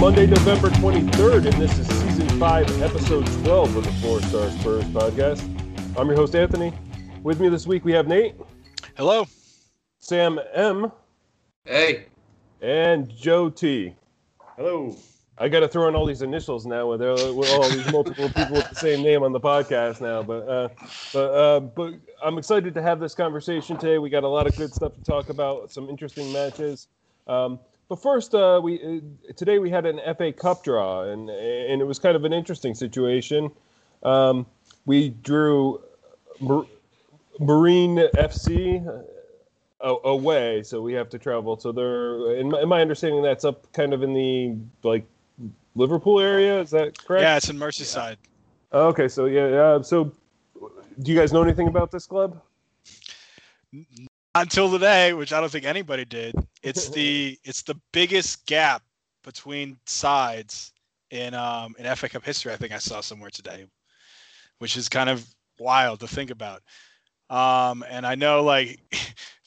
Monday, November 23rd, and this is Season 5, Episode 12 of the Four Star Spurs podcast. I'm your host, Anthony. With me this week, we have Nate. Hello. Sam M. Hey. And Joe T. Hello. I got to throw in all these initials now with all these multiple people with the same name on the podcast now. But I'm excited to have this conversation today. We got a lot of good stuff to talk about, some interesting matches. But first, today we had an FA Cup draw, and it was kind of an interesting situation. We drew Marine FC away, so we have to travel. So they're, in my understanding, that's up kind of in the Liverpool area. Is that correct? Yeah, it's in Merseyside. Yeah. Okay, so so do you guys know anything about this club? Until today, which I don't think anybody did. It's the biggest gap between sides in FA Cup history. I think I saw somewhere today, which is kind of wild to think about. And I know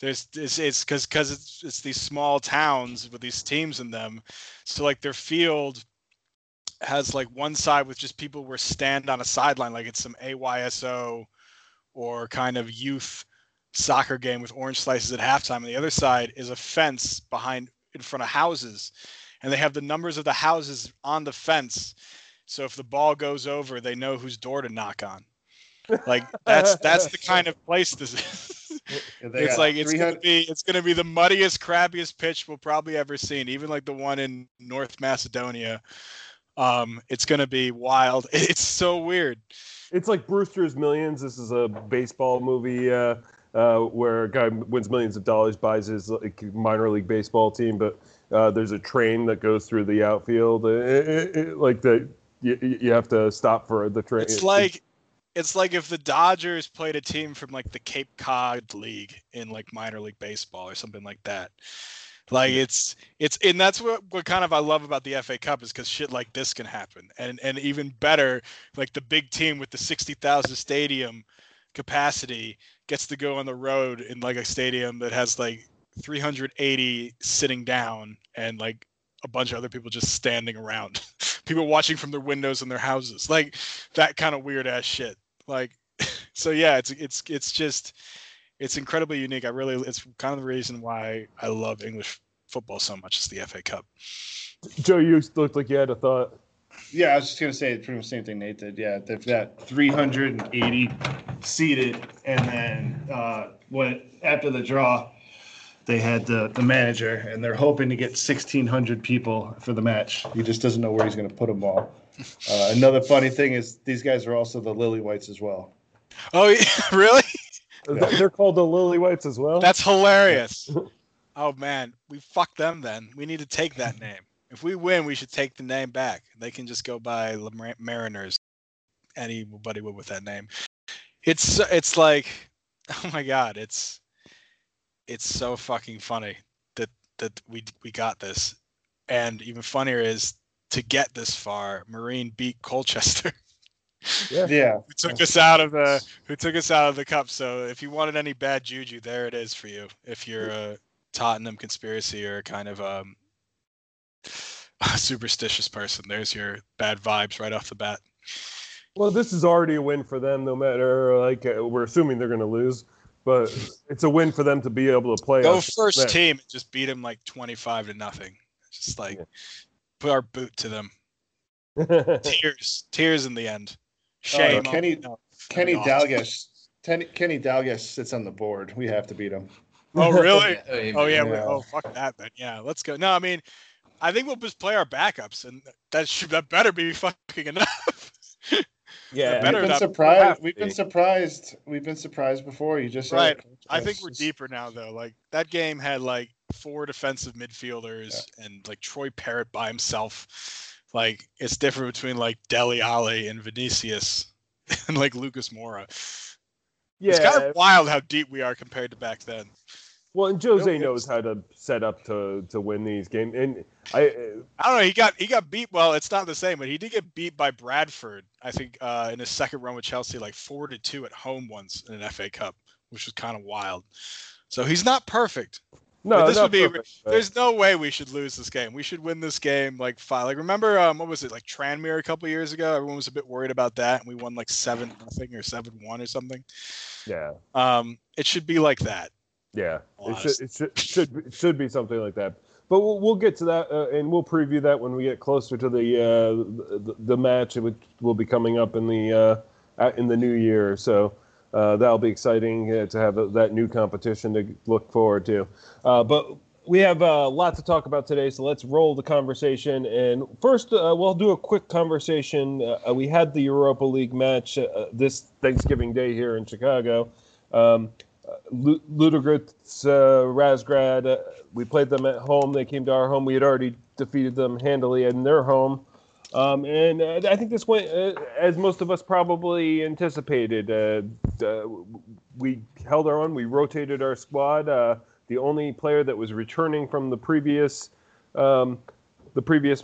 it's because it's these small towns with these teams in them. So their field has one side with just people who stand on a sideline, it's some AYSO or kind of youth soccer game with orange slices at halftime, and the other side is a fence in front of houses, and they have the numbers of the houses on the fence, so if the ball goes over, they know whose door to knock on. That's the kind of place this is. It's gonna be the muddiest, crappiest pitch we'll probably ever seen, even the one in North Macedonia. It's gonna be wild. It's so weird. It's like Brewster's Millions. This is a baseball movie where a guy wins millions of dollars, buys his minor league baseball team, but there's a train that goes through the outfield. You have to stop for the train. It's like if the Dodgers played a team from the Cape Cod League in minor league baseball or something like that. And that's what kind of I love about the FA Cup is because shit like this can happen, and even better, the big team with the 60,000 stadium capacity gets to go on the road in a stadium that has 380 sitting down and a bunch of other people just standing around, people watching from their windows in their houses, that kind of weird ass shit. So yeah, it's incredibly unique. It's kind of the reason why I love English football so much is the FA Cup. Joe, you looked like you had a thought. Yeah, I was just going to say pretty much the same thing Nate did. Yeah, they've got 380 seated, and then after the draw, they had the manager, and they're hoping to get 1,600 people for the match. He just doesn't know where he's going to put them all. Another funny thing is these guys are also the Lily Whites as well. Oh, yeah, really? Yeah. They're called the Lily Whites as well? That's hilarious. Oh, man. We fucked them then. We need to take that name. If we win, we should take the name back. They can just go by Mariners. Anybody with that name. It's oh, my God. It's so fucking funny that we got this. And even funnier is to get this far, Marine beat Colchester. Yeah. Who took us out of the cup? So if you wanted any bad juju, there it is for you. If you're a Tottenham conspiracy or kind of a superstitious person, there's your bad vibes right off the bat. Well, this is already a win for them, no matter we're assuming they're going to lose, but it's a win for them to be able to play. Go first there. Team, just beat them 25-0. Just put our boot to them. Tears in the end. Shame. Kenny Dalglish sits on the board. We have to beat him. Oh, really? Oh, yeah. Oh, fuck that, man. Yeah, let's go. No, I mean, I think we'll just play our backups, and that better be fucking enough. Yeah, We've been surprised before. You just right. I think we're deeper now, though. That game had four defensive midfielders and like Troy Parrott by himself. Like it's different between like Dele Alli and Vinicius and like Lucas Moura. Yeah, it's kind of wild how deep we are compared to back then. Well, and Jose knows how to set up to win these games. And I don't know. He got beat. Well, it's not the same, but he did get beat by Bradford, I think, in his second run with Chelsea, like 4-2 at home once in an FA Cup, which was kind of wild. So he's not perfect. No, this would be. Perfect, but... There's no way we should lose this game. We should win this game like 5. Like remember, what was it like Tranmere a couple years ago? Everyone was a bit worried about that, and we won like 7-0 or 7-1 or something. Yeah. It should be like that. Yeah, it should be something like that. But we'll get to that, and we'll preview that when we get closer to the match, which will be coming up in the new year. So that'll be exciting to have that new competition to look forward to. But we have a lot to talk about today, so let's roll the conversation. And first, we'll do a quick conversation. We had the Europa League match this Thanksgiving Day here in Chicago. Ludogorets Razgrad, we played them at home. They came to our home. We had already defeated them handily in their home. And I think this went as most of us probably anticipated. We held our own. We rotated our squad. The only player that was returning from the previous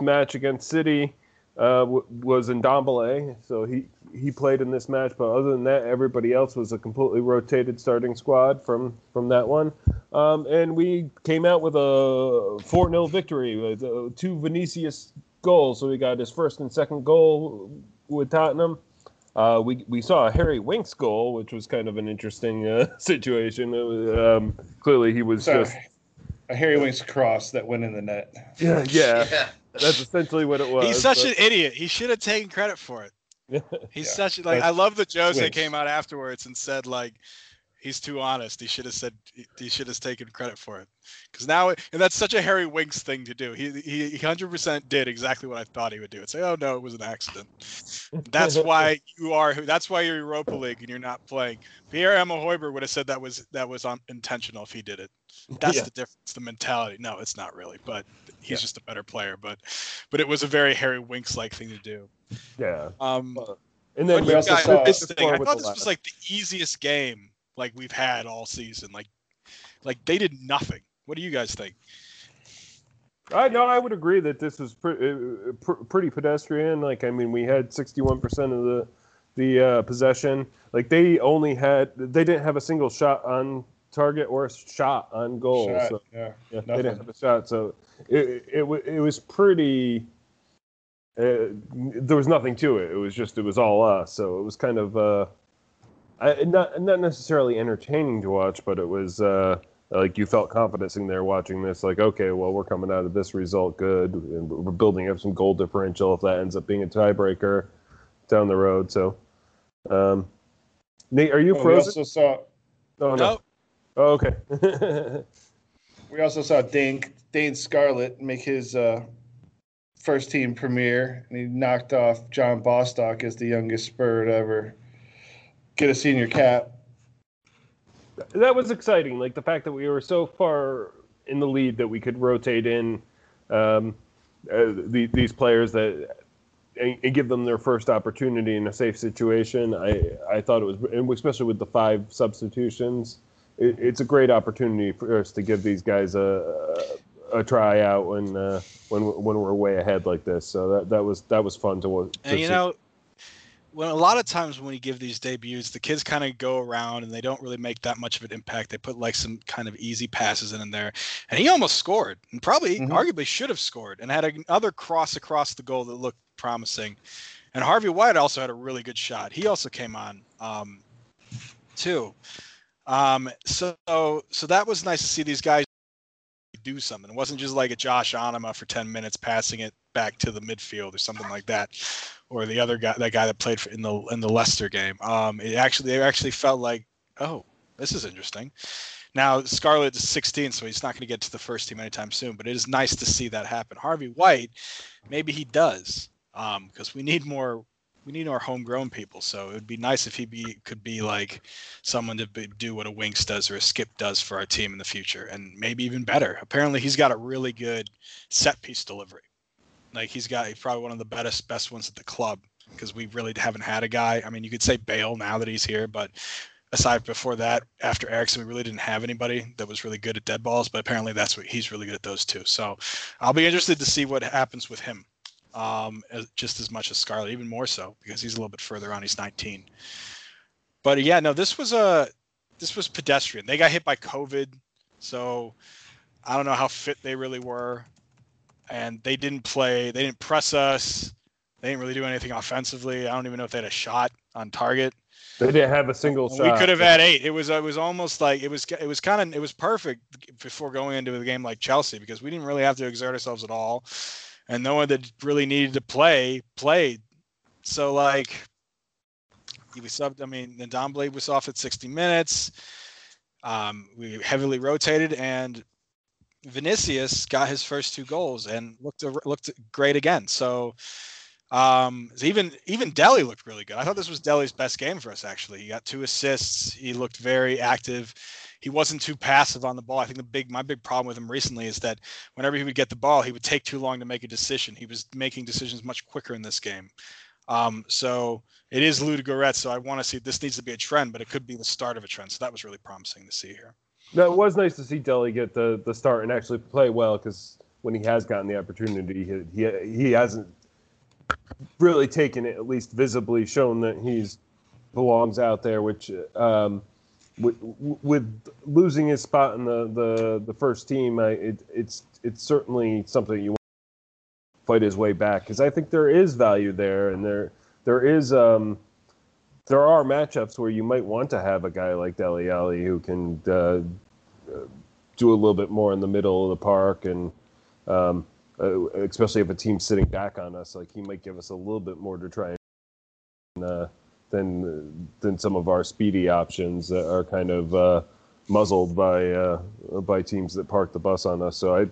match against City was Ndombele. So he played in this match, but other than that, everybody else was a completely rotated starting squad from that one. And we came out with a 4-0 victory with 2 Vinicius goals. So we got his first and second goal with Tottenham. We saw a Harry Winks goal, which was kind of an interesting situation. It was, clearly he was just... A Harry Winks cross that went in the net. Yeah. That's essentially what it was. He's such an idiot. He should have taken credit for it. I love that Jose came out afterwards and said like he's too honest. He should have taken credit for it because now and that's such a Harry Winks thing to do. He 100% did exactly what I thought he would do. It's like, oh no, it was an accident. That's why you're Europa League and you're not playing. Pierre-Emile Højbjerg would have said that was intentional if he did it. That's the difference, the mentality. No, it's not really, but he's just a better player. But it was a very Harry Winks like thing to do. Yeah. And then we also saw this thing. I thought this was like the easiest game like we've had all season. Like they did nothing. What do you guys think? I would agree that this was pretty pedestrian. Like I mean, we had 61% of the possession. Like they didn't have a single shot on target or a shot on goal. They didn't have a shot. So it was pretty. There was nothing to it. It was all us. So it was kind of not necessarily entertaining to watch, but it was like you felt confidence in there watching this. Like, okay, well, we're coming out of this result good, and we're building up some goal differential if that ends up being a tiebreaker down the road. So, Nate, are you frozen? We also saw. Oh, no. Oh, okay. We also saw Dane Scarlett make his. First team premiere, and he knocked off John Bostock as the youngest Spur to ever get a senior cap. That was exciting, like the fact that we were so far in the lead that we could rotate in these players that and give them their first opportunity in a safe situation. I thought it was, and especially with the 5 substitutions, it's a great opportunity for us to give these guys a tryout when we're way ahead like this, so that was fun to watch. And you know, when a lot of times when you give these debuts, the kids kind of go around and they don't really make that much of an impact. They put like some kind of easy passes in there, and he almost scored, and probably arguably should have scored, and had another cross across the goal that looked promising. And Harvey White also had a really good shot. He also came on too. So that was nice to see these guys do something. It wasn't just like a Josh Onema for 10 minutes passing it back to the midfield or something like that, or the other guy, that guy that played in the Leicester game. They actually felt like, oh, this is interesting. Now Scarlett is 16, so he's not going to get to the first team anytime soon, but it is nice to see that happen. Harvey White, maybe he does, because we need more we need our homegrown people. So it would be nice if he could be like someone to do what a Winks does or a Skip does for our team in the future, and maybe even better. Apparently, he's got a really good set piece delivery. Like he's probably one of the best ones at the club, because we really haven't had a guy. I mean, you could say Bale now that he's here, but aside before that, after Eriksson, we really didn't have anybody that was really good at dead balls, but apparently that's what he's really good at, those two. So I'll be interested to see what happens with him, just as much as Scarlett, even more so, because he's a little bit further on. He's 19. But yeah, no, this was pedestrian. They got hit by COVID, so I don't know how fit they really were. And they didn't play. They didn't press us. They didn't really do anything offensively. I don't even know if they had a shot on target. They didn't have a single shot. We could have had 8. It was almost like it was kind of, it was perfect before going into the game like Chelsea, because we didn't really have to exert ourselves at all, and no one that really needed to play played. So like we subbed. I mean, Ndombele was off at 60 minutes. We heavily rotated, and Vinicius got his first 2 goals and looked great again. So even Dele looked really good. I thought this was Dele's best game for us, actually. He got 2 assists. He looked very active. He wasn't too passive on the ball. I think my big problem with him recently is that whenever he would get the ball, he would take too long to make a decision. He was making decisions much quicker in this game. So it is Ludogorets, so I want to see, this needs to be a trend, but it could be the start of a trend. So that was really promising to see here. No, it was nice to see Dele get the start and actually play well, because when he has gotten the opportunity, he hasn't really taken it, at least visibly, shown that he's belongs out there, which with losing his spot in the first team, it's certainly something you want to fight his way back, because I think there is value there, and there is there are matchups where you might want to have a guy like Dele Alli who can do a little bit more in the middle of the park, and especially if a team's sitting back on us, like he might give us a little bit more to try than some of our speedy options that are kind of muzzled by teams that park the bus on us. So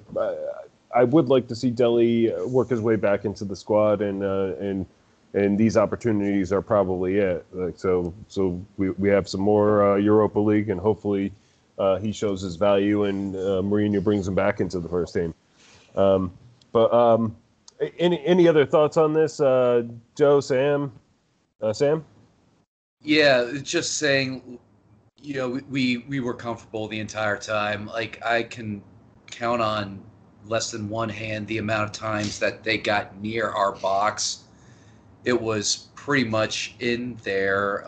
I would like to see Dele work his way back into the squad, and these opportunities are probably it. Like so we have some more Europa League, and hopefully he shows his value, and Mourinho brings him back into the first team. But any other thoughts on this, Joe, Sam? Yeah, just saying, you know, we were comfortable the entire time. Like I can count on less than one hand the amount of times that they got near our box. It was pretty much in there.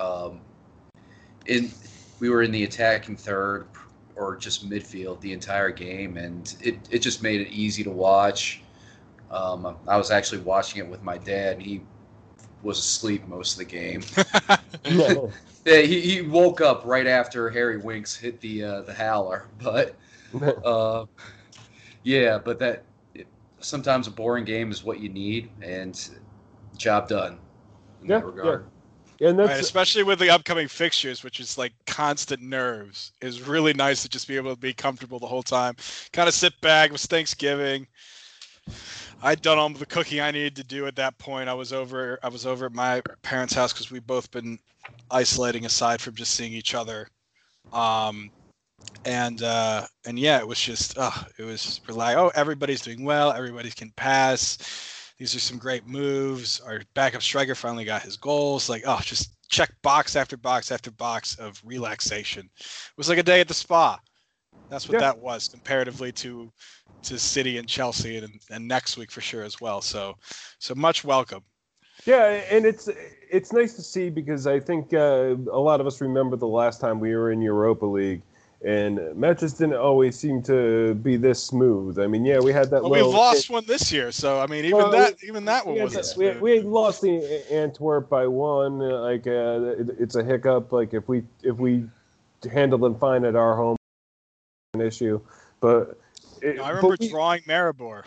We were in the attacking third or just midfield the entire game, and it just made it easy to watch. I was actually watching it with my dad, and he was asleep most of the game. he woke up right after Harry Winks hit the howler, but but sometimes a boring game is what you need, and job done in that regard. Yeah, and that's right, especially with the upcoming fixtures, which is like constant nerves. It's really nice to just be able to be comfortable the whole time, kind of sit back. It was Thanksgiving. I'd done all the cooking I needed to do at that point. I was over at my parents' house, because we've both been isolating aside from just seeing each other. And yeah, it was just it was like, oh, everybody's doing well. Everybody can pass. These are some great moves. Our backup striker finally got his goals. Like, oh, just check box after box after box of relaxation. It was like a day at the spa. That's what that was comparatively to City and Chelsea and next week for sure as well. So much welcome. Yeah, and it's nice to see, because I think a lot of us remember the last time we were in Europa League, and matches didn't always seem to be this smooth. I mean, yeah, we had that. Well, we've lost one this year, so I mean, even that one wasn't smooth. We lost the Antwerp by 1. Like it's a hiccup. Like if we handle them fine at our home, an issue. But I remember drawing Maribor.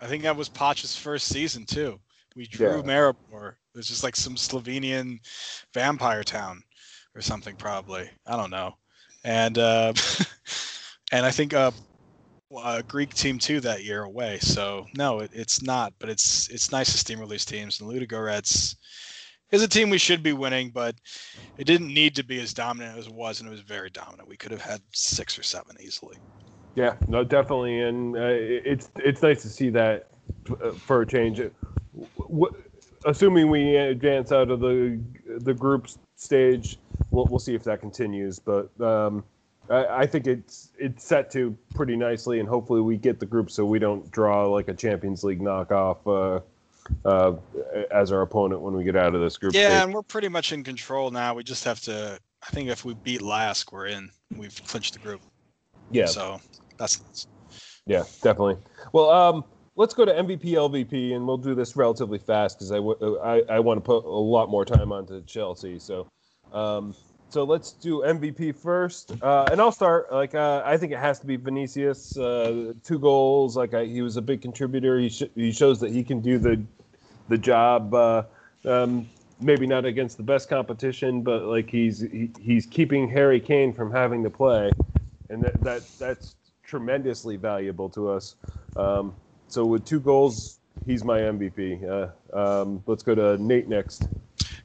I think that was Poch's first season too. We drew Maribor. It was just like some Slovenian vampire town or something, probably. I don't know. And I think a Greek team too that year away. So no, it's not. But it's nice to steam release teams, and Ludogorets is a team we should be winning, but it didn't need to be as dominant as it was, and it was very dominant. We could have had 6 or 7 easily. Yeah, no, definitely, and it's nice to see that for a change. Assuming we advance out of the group stage, we'll see if that continues. But I think it's set to pretty nicely, and hopefully we get the group so we don't draw like a Champions League knockoff as our opponent when we get out of this group. Yeah, stage. And we're pretty much in control now. We just have to. I think if we beat LASK, we're in. We've clinched the group. Yeah. So that's nice. Yeah, definitely. Well, let's go to MVP, LVP, and we'll do this relatively fast because I want to put a lot more time onto Chelsea. So, let's do MVP first, and I'll start. Like I think it has to be Vinicius. 2 goals. Like he was a big contributor. He shows that he can do the job. Maybe not against the best competition, but like he's keeping Harry Kane from having to play, and that's tremendously valuable to us. So with 2 goals, he's my MVP. Let's go to Nate next.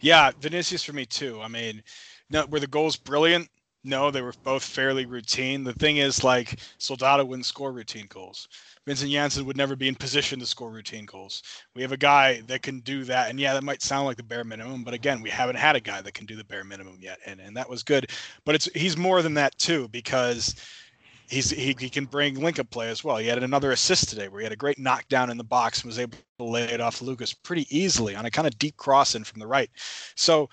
Yeah, Vinicius for me too. I mean, no, were the goals brilliant? No, they were both fairly routine. The thing is, like, Soldado wouldn't score routine goals. Vincent Janssen would never be in position to score routine goals. We have a guy that can do that. And, yeah, that might sound like the bare minimum. But, again, we haven't had a guy that can do the bare minimum yet. And that was good. But he's more than that, too, because – He can bring link-up play as well. He had another assist today where he had a great knockdown in the box and was able to lay it off Lucas pretty easily on a kind of deep cross-in from the right. So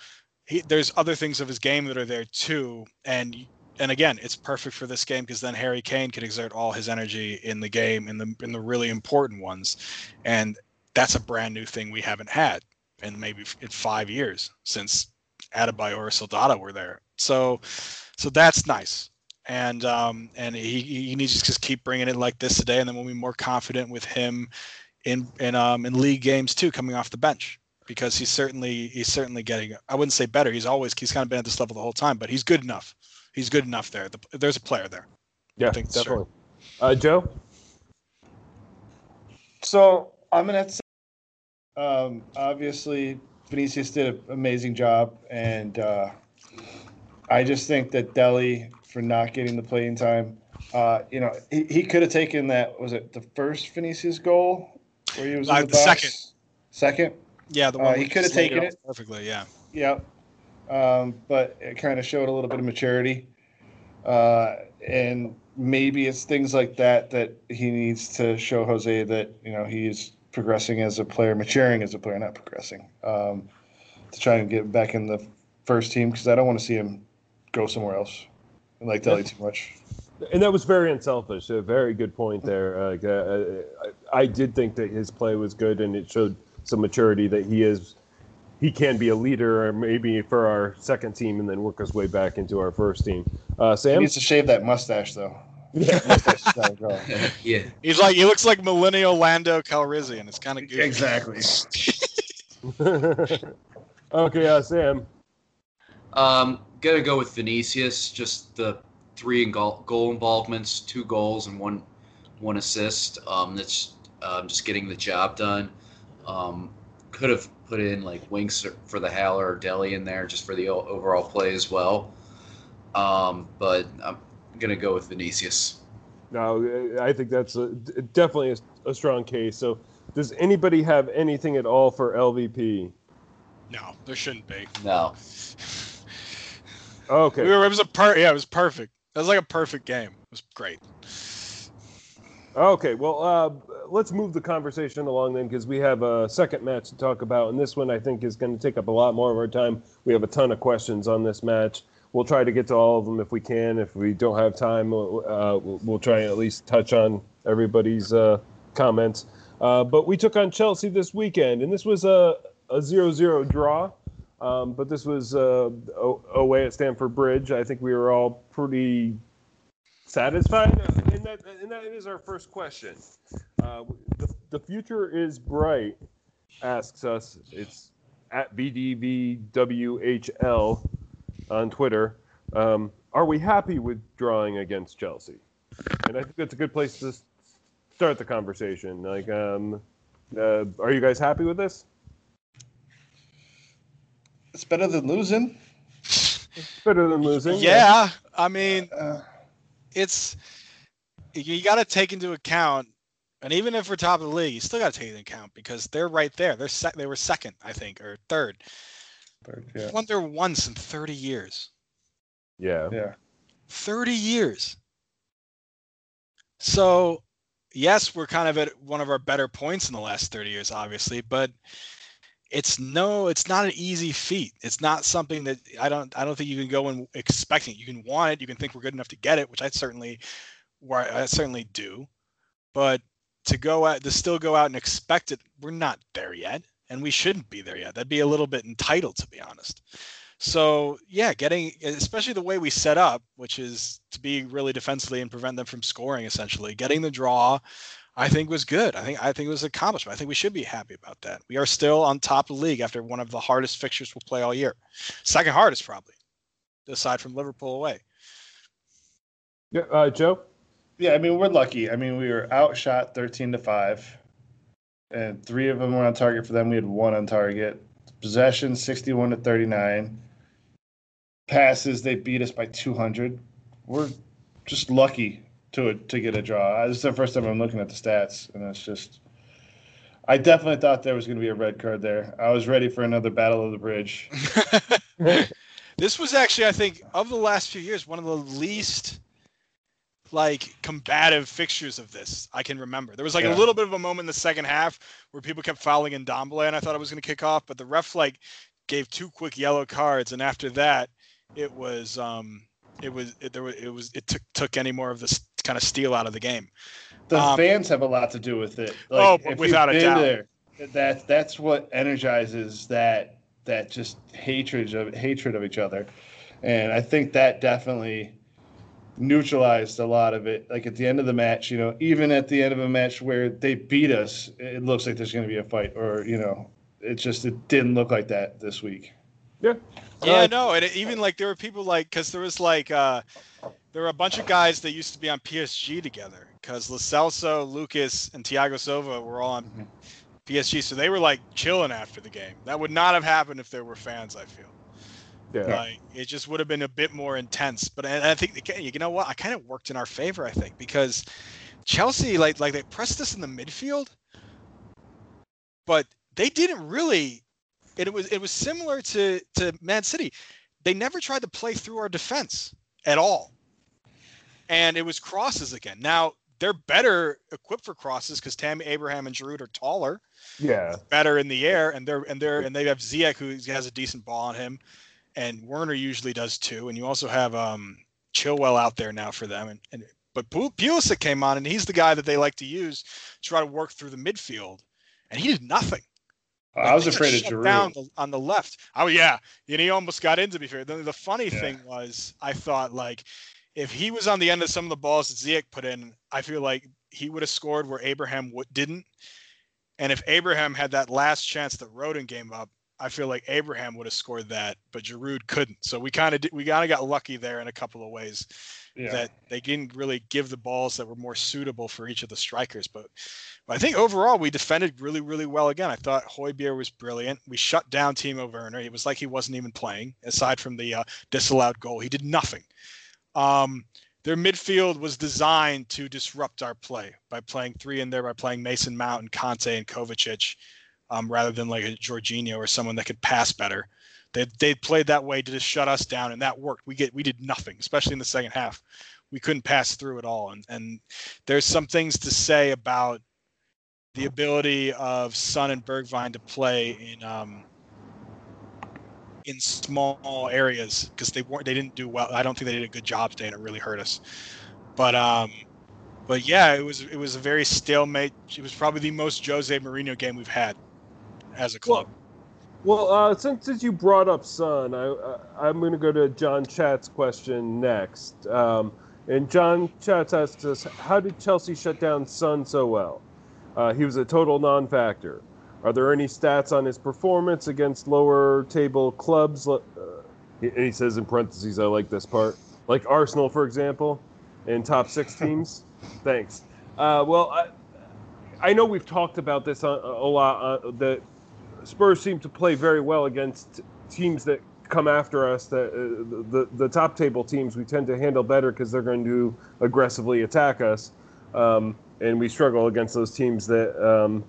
there's other things of his game that are there too. And again, it's perfect for this game because then Harry Kane can exert all his energy in the game, in the really important ones. And that's a brand-new thing we haven't had in maybe in 5 years since Adebayor or Soldado were there. So that's nice. And he needs to just keep bringing it like this today, and then we'll be more confident with him in league games too, coming off the bench, because he's certainly getting, I wouldn't say better. He's kind of been at this level the whole time, but he's good enough. He's good enough there. There's a player there. Yeah, I think definitely. Sure. Joe. So I'm gonna say, obviously Vinicius did an amazing job, and I just think that Dele, for not getting the playing time. He could have taken that, was it the first Vinicius goal? Where he was in the box? Second? Yeah, the one he could have taken it. Perfectly, yeah. Yep. But it kind of showed a little bit of maturity. And maybe it's things like that he needs to show Jose that, he is progressing as a player, maturing as a player, not progressing, to try and get back in the first team, because I don't want to see him go somewhere else. I like Dele too much. And that was very unselfish. A very good point there. I did think that his play was good, and it showed some maturity that he can be a leader, or maybe for our second team, and then work his way back into our first team. Sam? He needs to shave that mustache, though. Yeah. Yeah. He's like, he looks like millennial Lando Calrissian. It's kind of good. Exactly. Okay, Sam. Gonna go with Vinicius. Just the 3 goal involvements, 2 goals and one assist. That's just getting the job done. Could have put in like Winks for the Haller or Dele in there just for the overall play as well. But I'm gonna go with Vinicius. No, I think that's definitely a strong case. So, does anybody have anything at all for LVP? No, there shouldn't be. No. Okay. It was perfect. It was like a perfect game. It was great. Okay. Well, let's move the conversation along then, because we have a second match to talk about, and this one I think is going to take up a lot more of our time. We have a ton of questions on this match. We'll try to get to all of them if we can. If we don't have time, we'll try and at least touch on everybody's comments. But we took on Chelsea this weekend, and this was a 0-0 draw. But this was away at Stamford Bridge. I think we were all pretty satisfied, and that is our first question. The future is bright, asks us. It's at BDVWHL on Twitter. Are we happy with drawing against Chelsea? And I think that's a good place to start the conversation. Like, are you guys happy with this? It's better than losing. It's better than losing. Yeah. I mean, it's you got to take into account. And even if we're top of the league, you still got to take into account because they're right there. They were second, I think, or third. Yeah. They've won there once in 30 years. Yeah. 30 years. So, yes, we're kind of at one of our better points in the last 30 years, obviously, but it's not an easy feat. It's not something that I don't think you can go in expecting. You can want it. You can think we're good enough to get it, which I certainly do. But to still go out and expect it, we're not there yet, and we shouldn't be there yet. That'd be a little bit entitled, to be honest. So, yeah, getting especially the way we set up, which is to be really defensively and prevent them from scoring, essentially, getting the draw, I think was good. I think it was an accomplishment. I think we should be happy about that. We are still on top of the league after one of the hardest fixtures we'll play all year. Second hardest, probably, aside from Liverpool away. Yeah, Joe? Yeah, I mean, we're lucky. I mean, we were outshot 13-5, and three of them were on target for them. We had one on target. Possession, 61-39. Passes, they beat us by 200. We're just lucky to get a draw. This is the first time I'm looking at the stats, and it's just – I definitely thought there was going to be a red card there. I was ready for another Battle of the Bridge. This was actually, I think, of the last few years, one of the least – combative fixtures of this I can remember. There was a little bit of a moment in the second half where people kept fouling Ndombele, and I thought it was going to kick off, but the ref gave two quick yellow cards, and after that, it took any more of this kind of steal out of the game. The fans have a lot to do with it. Without a doubt, that's what energizes that just hatred of each other, and I think that definitely neutralized a lot of it. At the end of the match, even at the end of a match where they beat us, it looks like there's going to be a fight, or it didn't look like that this week. And even there were people because there was there were a bunch of guys that used to be on PSG together, because Lo Celso, Lucas, and Thiago Silva were all on PSG, so they were chilling after the game. That would not have happened if there were fans, I feel. Yeah. It just would have been a bit more intense. But I think, I kind of worked in our favor, I think, because Chelsea, they pressed us in the midfield, but they didn't really. It was similar to Man City. They never tried to play through our defense at all. And it was crosses again. Now, they're better equipped for crosses because Tammy Abraham and Giroud are taller. Yeah. Better in the air. And they have Ziyech, who has a decent ball on him. And Werner usually does too. And you also have Chilwell out there now for them. But Pulisic came on, and he's the guy that they like to use to try to work through the midfield. And he did nothing. I was afraid of Giroud down on the left. Oh yeah, and he almost got in. To be fair, the funny thing was, I thought if he was on the end of some of the balls that Ziyech put in, I feel like he would have scored where Abraham didn't. And if Abraham had that last chance that Rodon gave up, I feel like Abraham would have scored that, but Giroud couldn't. So we kind of got lucky there in a couple of ways that they didn't really give the balls that were more suitable for each of the strikers. But I think overall we defended really, really well. Again, I thought Højbjerg was brilliant. We shut down Timo Werner. It was like he wasn't even playing, aside from the disallowed goal. He did nothing. Their midfield was designed to disrupt our play by playing three in there, by playing Mason Mount and Kanté and Kovacic. Rather than a Jorginho or someone that could pass better. They played that way to just shut us down, and that worked. We did nothing, especially in the second half. We couldn't pass through at all. And there's some things to say about the ability of Son and Bergwijn to play in small areas, because they didn't do well. I don't think they did a good job today, and it really hurt us. But yeah, it was a very stalemate. It was probably the most Jose Mourinho game we've had as a club. Well, since you brought up Son, I'm going to go to John Chat's question next. And John Chat's asked us, how did Chelsea shut down Son so well? He was a total non-factor. Are there any stats on his performance against lower table clubs? And he says in parentheses, I like this part, like Arsenal, for example, in top six teams. Thanks. Well, I know we've talked about this a lot. That Spurs seem to play very well against teams that come after us, the top table teams, we tend to handle better because they're going to aggressively attack us, and we struggle against those teams that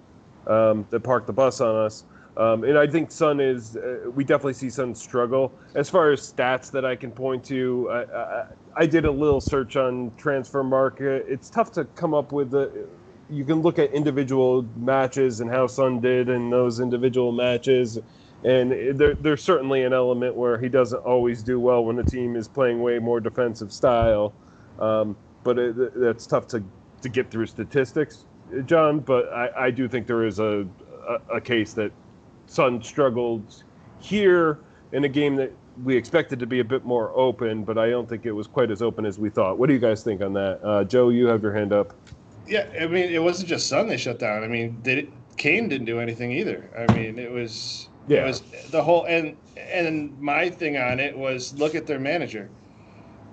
that park the bus on us. And I think Son is we definitely see Son struggle. As far as stats that I can point to, I did a little search on transfer market. It's tough to come up with you can look at individual matches and how Son did in those individual matches. And there's certainly an element where he doesn't always do well when the team is playing way more defensive style. But that's tough to get through statistics, John. But I do think there is a case that Son struggled here in a game that we expected to be a bit more open, but I don't think it was quite as open as we thought. What do you guys think on that? Joe, you have your hand up. Yeah, I mean, it wasn't just Son they shut down. I mean, Kane didn't do anything either. I mean, it was... Yeah. It was the whole and my thing on it was look at their manager.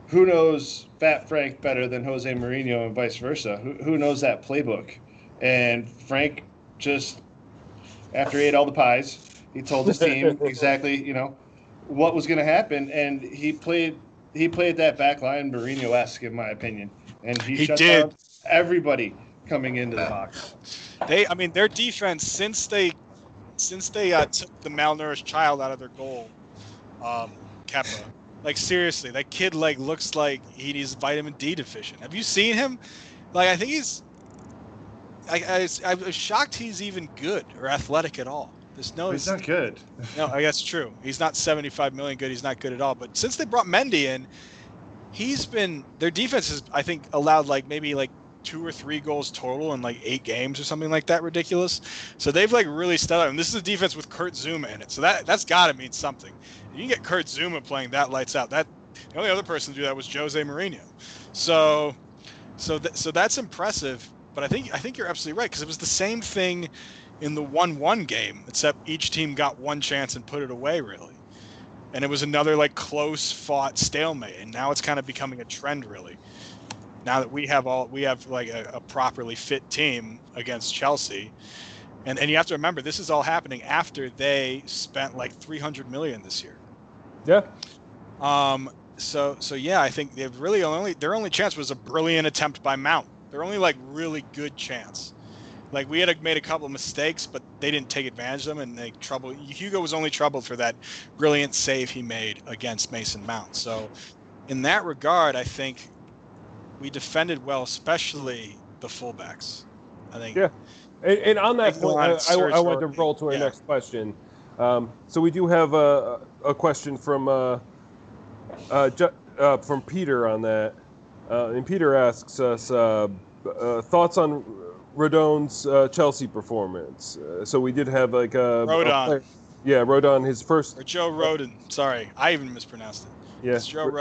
Who knows Fat Frank better than Jose Mourinho and vice versa? Who knows that playbook? And Frank just after he ate all the pies, he told his team exactly, what was going to happen, and he played that back line Mourinho-esque in my opinion, and he shut down everybody coming into the box. Their defense since they took the malnourished child out of their goal, Kepa, seriously, that kid, looks like he needs vitamin D deficient. Have you seen him? I think he's... I was shocked he's even good or athletic at all. He's not good. No, I guess true. He's not 75 million good. He's not good at all. But since they brought Mendy in, their defense has, I think, allowed, maybe 2 or 3 goals total in 8 games or something like that ridiculous. So they've really stepped up. And this is a defense with Kurt Zuma in it. So that's got to mean something. You can get Kurt Zuma playing that lights out. The only other person to do that was Jose Mourinho. So that's impressive. But I think you're absolutely right, because it was the same thing in the 1-1 game, except each team got one chance and put it away really. And it was another close fought stalemate. And now it's kind of becoming a trend really. Now that we have a properly fit team against Chelsea, and you have to remember this is all happening after they spent $300 million this year. Yeah. So yeah, I think they've really their only chance was a brilliant attempt by Mount. Their only really good chance. We had made a couple of mistakes, but they didn't take advantage of them, and Hugo was only troubled for that brilliant save he made against Mason Mount. So, in that regard, I think. We defended well, especially the fullbacks, I think. Yeah, and on that point, I wanted to roll to our next question. So we do have a question from Peter on that, and Peter asks us thoughts on Rodon's Chelsea performance. So we did have Rodon. Rodon, his first. Or Joe Rodon. Sorry, I even mispronounced it. Yeah, it's Joe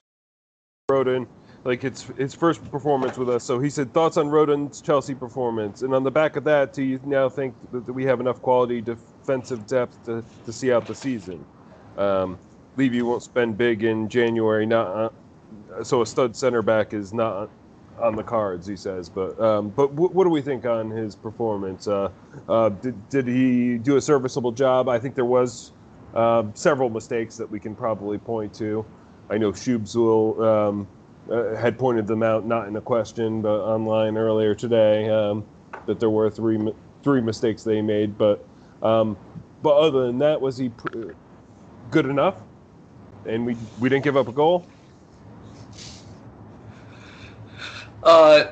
Rodon. It's his first performance with us. So he said, thoughts on Rodon's Chelsea performance. And on the back of that, do you now think that we have enough quality defensive depth to see out the season? Levy won't spend big in January. So a stud center back is not on the cards, he says. But what do we think on his performance? Did he do a serviceable job? I think there was several mistakes that we can probably point to. I know Shubes will... had pointed them out, not in a question, but online earlier today, that there were three mistakes they made. But other than that, was he good enough? And we didn't give up a goal? I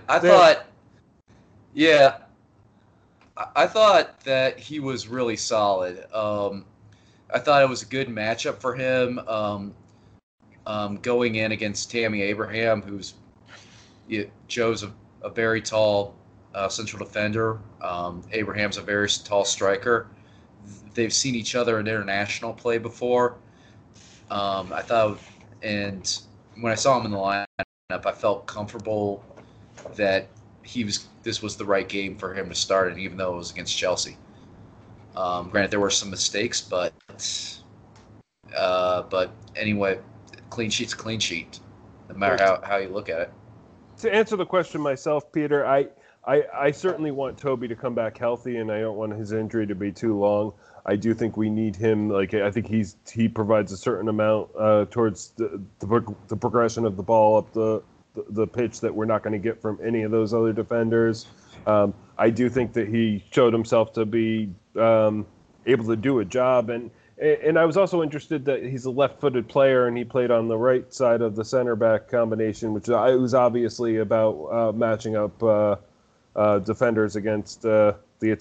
thought that he was really solid. I thought it was a good matchup for him. Going in against Tammy Abraham, who's Joe's a very tall central defender. Abraham's a very tall striker. They've seen each other in international play before. I thought, and when I saw him in the lineup, I felt comfortable that this was the right game for him to start, and even though it was against Chelsea. Granted, there were some mistakes, but anyway. Clean sheet's a clean sheet, no matter how you look at it. To answer the question myself, Peter, I I certainly want Toby to come back healthy, and I don't want his injury to be too long. I do think we need him. Like, I think he provides a certain amount towards the progression of the ball up the pitch that we're not going to get from any of those other defenders. I do think that he showed himself to be able to do a job, and I was also interested that he's a left-footed player and he played on the right side of the center-back combination, which was obviously about matching up defenders against Chelsea's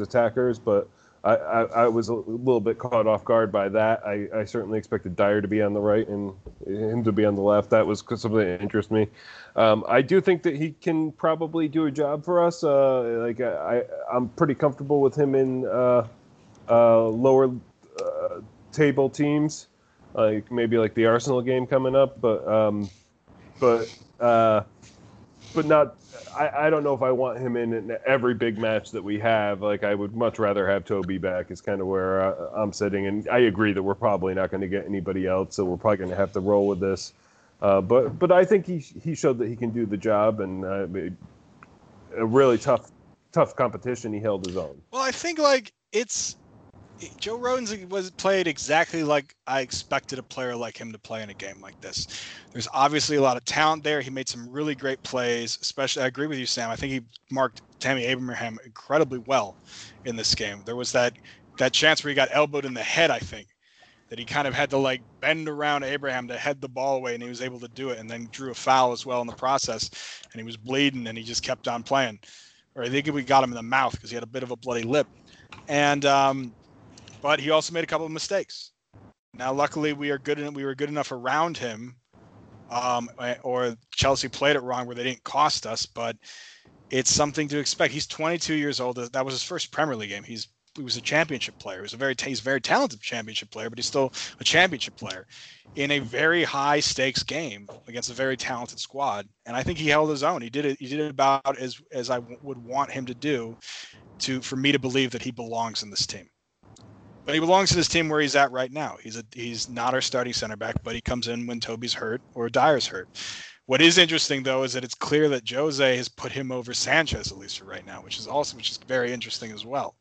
attackers, but I was a little bit caught off guard by that. I certainly expected Dyer to be on the right and him to be on the left. That was something that interests me. I do think that he can probably do a job for us. I'm pretty comfortable with him in lower table teams, like maybe like the Arsenal game coming up, but not. I don't know if I want him in every big match that we have. Like, I would much rather have Toby back is kind of where I'm sitting. And I agree that we're probably not going to get anybody else, so we're probably going to have to roll with this. But I think he showed that he can do the job, and a really tough competition, he held his own. Well, I think, like, Joe Rodon played exactly like I expected a player like him to play in a game like this. There's obviously a lot of talent there. He made some really great plays, especially. I agree with you, Sam. I think he marked Tammy Abraham incredibly well in this game. There was that chance where he got elbowed in the head, I think, that he kind of had to like bend around Abraham to head the ball away, and he was able to do it, and then drew a foul as well in the process, and he was bleeding, and he just kept on playing. Or I think we got him in the mouth because he had a bit of a bloody lip. And but he also made a couple of mistakes. Now, luckily, we were good enough around him, or Chelsea played it wrong where they didn't cost us. But it's something to expect. He's 22 years old. That was his first Premier League game. He was a championship player. He was he's a very talented championship player, but he's still a championship player in a very high stakes game against a very talented squad. And I think he held his own. He did it about as I would want him to do, for me to believe that he belongs in this team. But he belongs to this team where he's at right now. He's not our starting center back, but he comes in when Toby's hurt or Dyer's hurt. What is interesting, though, is that it's clear that Jose has put him over Sanchez, at least for right now, which is very interesting as well.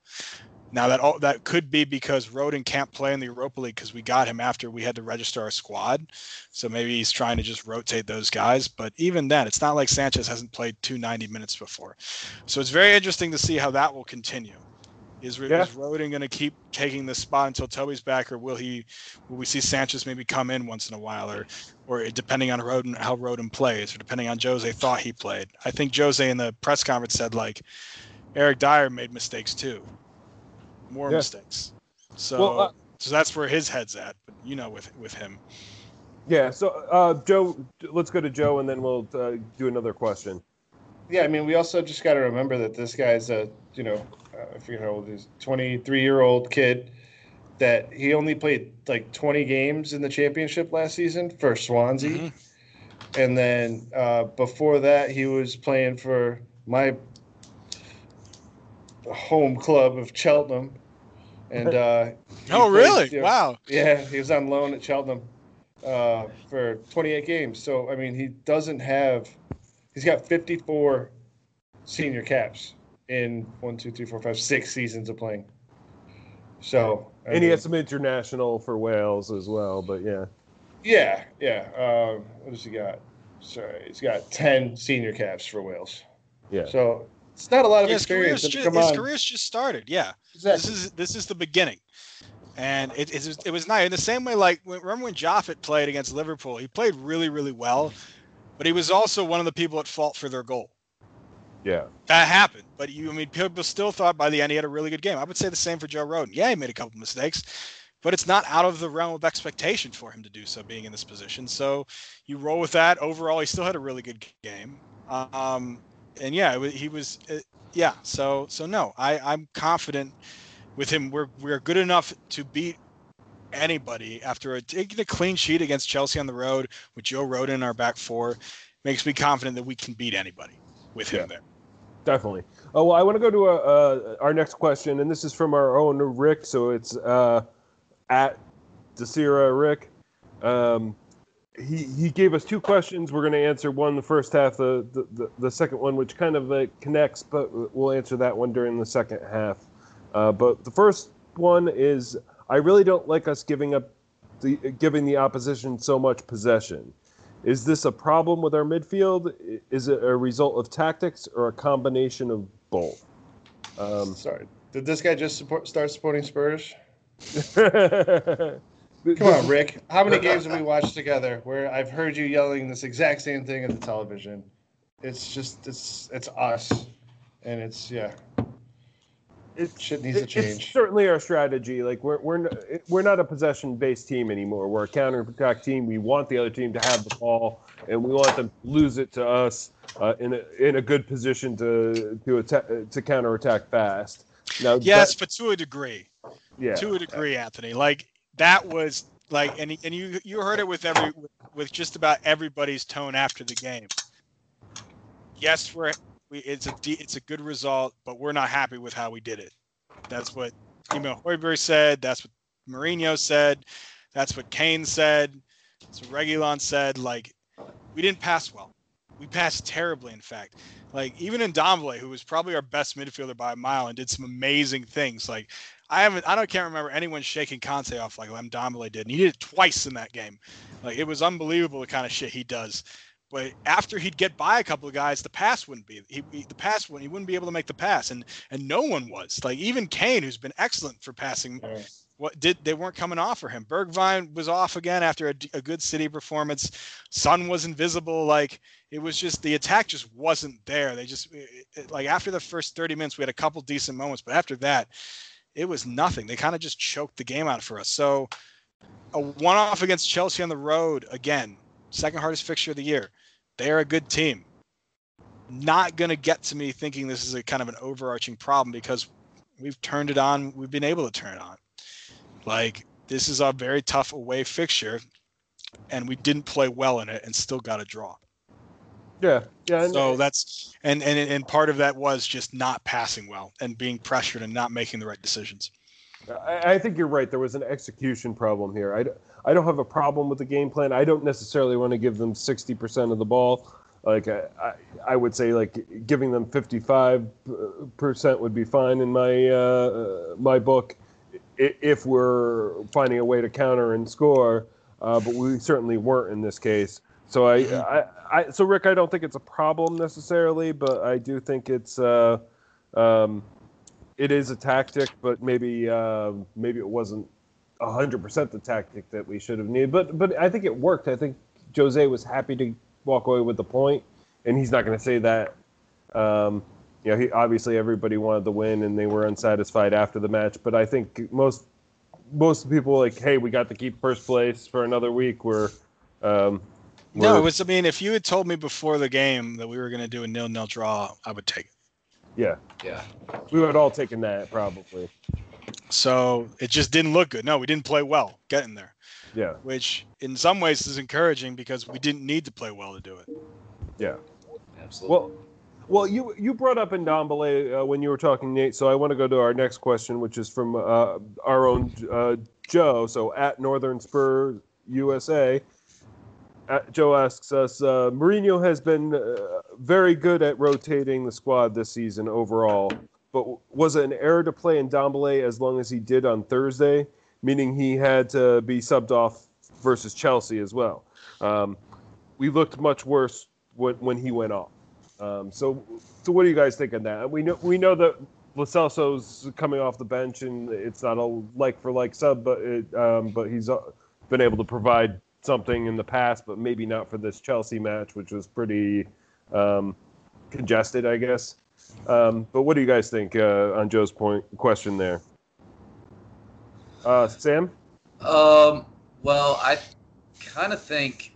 Now, that could be because Rodon can't play in the Europa League because we got him after we had to register our squad. So maybe he's trying to just rotate those guys. But even then, it's not like Sanchez hasn't played 290 minutes before. So it's very interesting to see how that will continue. Is Rodon going to keep taking this spot until Toby's back, or will we see Sanchez maybe come in once in a while, or depending on how Rodon plays, or depending on Jose thought he played? I think Jose in the press conference said, like, Eric Dyer made mistakes too, more mistakes. So so that's where his head's at, with him. Yeah. So Joe, let's go to Joe, and then we'll do another question. Yeah, I mean, we also just got to remember that this guy's I forget how old he is, 23-year-old kid, that he only played like 20 games in the championship last season for Swansea. Mm-hmm. And then before that, he was playing for my home club of Cheltenham. And really? Wow. Yeah, he was on loan at Cheltenham for 28 games. So, I mean, he's got 54 senior caps in 6 seasons of playing. So, he had some international for Wales as well, but yeah. Yeah, yeah. What has he got? Sorry, he's got 10 senior caps for Wales. Yeah. So it's not a lot of experience. His career's just started. Yeah. Exactly. This is the beginning. And it was nice. In the same way, like, remember when Joffert played against Liverpool? He played really, really well, but he was also one of the people at fault for their goal. Yeah, that happened. But people still thought by the end he had a really good game. I would say the same for Joe Rodon. Yeah, he made a couple mistakes, but it's not out of the realm of expectation for him to do so, being in this position. So you roll with that. Overall, he still had a really good game. And yeah, he was. Yeah. So no, I'm confident with him. We're good enough to beat anybody after taking a clean sheet against Chelsea on the road with Joe Rodon in our back four. Makes me confident that we can beat anybody with him there. Definitely. Oh, well, I want to go to our next question, and this is from our own Rick. So it's at Desira Rick. He gave us two questions. We're going to answer one the first half, the second one, which kind of connects, but we'll answer that one during the second half. But the first one is, I really don't like us giving the opposition so much possession. Is this a problem with our midfield? Is it a result of tactics or a combination of both? Sorry, did this guy just start supporting Spurs? Come on, Rick. How many games have we watched together where I've heard you yelling this exact same thing at the television? It's just, it's us. And it's, yeah. Shit needs to change. It's certainly our strategy. Like, we're not a possession-based team anymore. We're a counter-attack team. We want the other team to have the ball, and we want them to lose it to us in a good position to counterattack fast. Now, yes, but to a degree. Yeah. To a degree, Anthony. Like, that was like, and you heard it with just about everybody's tone after the game. Yes, it's a good result, but we're not happy with how we did it. That's what Emil Højbjerg said. That's what Mourinho said. That's what Kane said. That's what Reguilón said. Like, we didn't pass well. We passed terribly, in fact. Like, even Ndombele, who was probably our best midfielder by a mile and did some amazing things. Like, I can't remember anyone shaking Kanté off like Ndombele did. And he did it twice in that game. Like, it was unbelievable the kind of shit he does. But after he'd get by a couple of guys, he wouldn't be able to make the pass, and no one was. Like, even Kane, who's been excellent for passing, they weren't coming off for him. Bergwijn was off again after a good City performance. Son was invisible. Like, it was just, the attack just wasn't there. They just, like, after the first 30 minutes, we had a couple decent moments, but after that, it was nothing. They kind of just choked the game out for us. So a one-off against Chelsea on the road, again, second hardest fixture of the year. They're a good team. Not going to get to me thinking this is a kind of an overarching problem, because we've turned it on. We've been able to turn it on. Like, this is a very tough away fixture, and we didn't play well in it and still got a draw. Yeah. So that's – and part of that was just not passing well and being pressured and not making the right decisions. I think you're right. There was an execution problem here. I don't have a problem with the game plan. I don't necessarily want to give them 60% of the ball. Like, I would say, like, giving them 55% would be fine in my book, if we're finding a way to counter and score, but we certainly weren't in this case. So so Rick, I don't think it's a problem necessarily, but I do think it's it is a tactic, but maybe it wasn't 100% the tactic that we should have needed. But I think it worked. I think Jose was happy to walk away with the point, and he's not going to say that. He obviously, everybody wanted the win, and they were unsatisfied after the match. But I think most people were like, hey, we got to keep first place for another week. No, it was. I mean, if you had told me before the game that we were going to do a 0-0 draw, I would take it. Yeah. We would all taken that probably. So it just didn't look good. No, we didn't play well getting there. Yeah. Which in some ways is encouraging, because we didn't need to play well to do it. Yeah. Absolutely. Well, you brought up Ndombele when you were talking, Nate. So I want to go to our next question, which is from our own Joe. So at Northern Spur USA. Joe asks us, Mourinho has been very good at rotating the squad this season overall, but was it an error to play Ndombele as long as he did on Thursday, meaning he had to be subbed off versus Chelsea as well? We looked much worse when he went off. So what do you guys think of that? We know that Lo Celso's coming off the bench, and it's not a like-for-like sub, but he's been able to provide something in the past, but maybe not for this Chelsea match, which was pretty congested, I guess. But what do you guys think on Joe's question there? Sam? Well, I kind of think,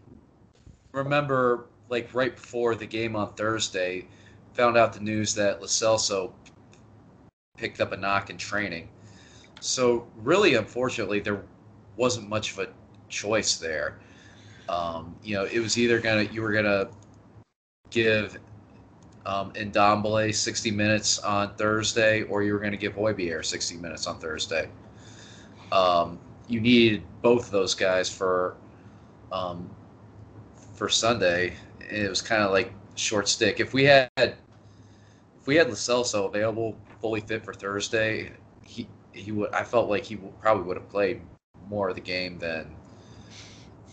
remember, like, right before the game on Thursday, found out the news that Lo Celso picked up a knock in training. So really, unfortunately, there wasn't much of a choice there. It was either you were gonna give Ndombele 60 minutes on Thursday, or you were gonna give Højbjerg 60 minutes on Thursday. You needed both of those guys for for Sunday, it was kind of like short stick. If we had Lo Celso available, fully fit for Thursday, he would. I felt like he probably would have played more of the game than,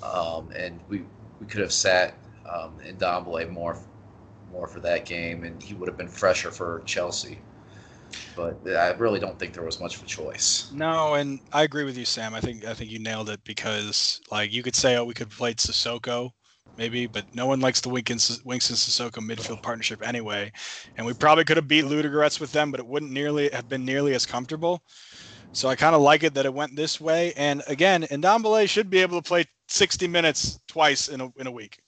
and we could have sat Ndombele more for that game, and he would have been fresher for Chelsea. But I really don't think there was much of a choice. No, and I agree with you, Sam. I think you nailed it, because like you could say, oh, we could have played Sissoko, maybe, but no one likes the Winks and Sissoko midfield partnership anyway. And we probably could have beat Ludogorets with them, but it wouldn't have been nearly as comfortable. So I kind of like it that it went this way. And again, Ndombele should be able to play 60 minutes twice in a week.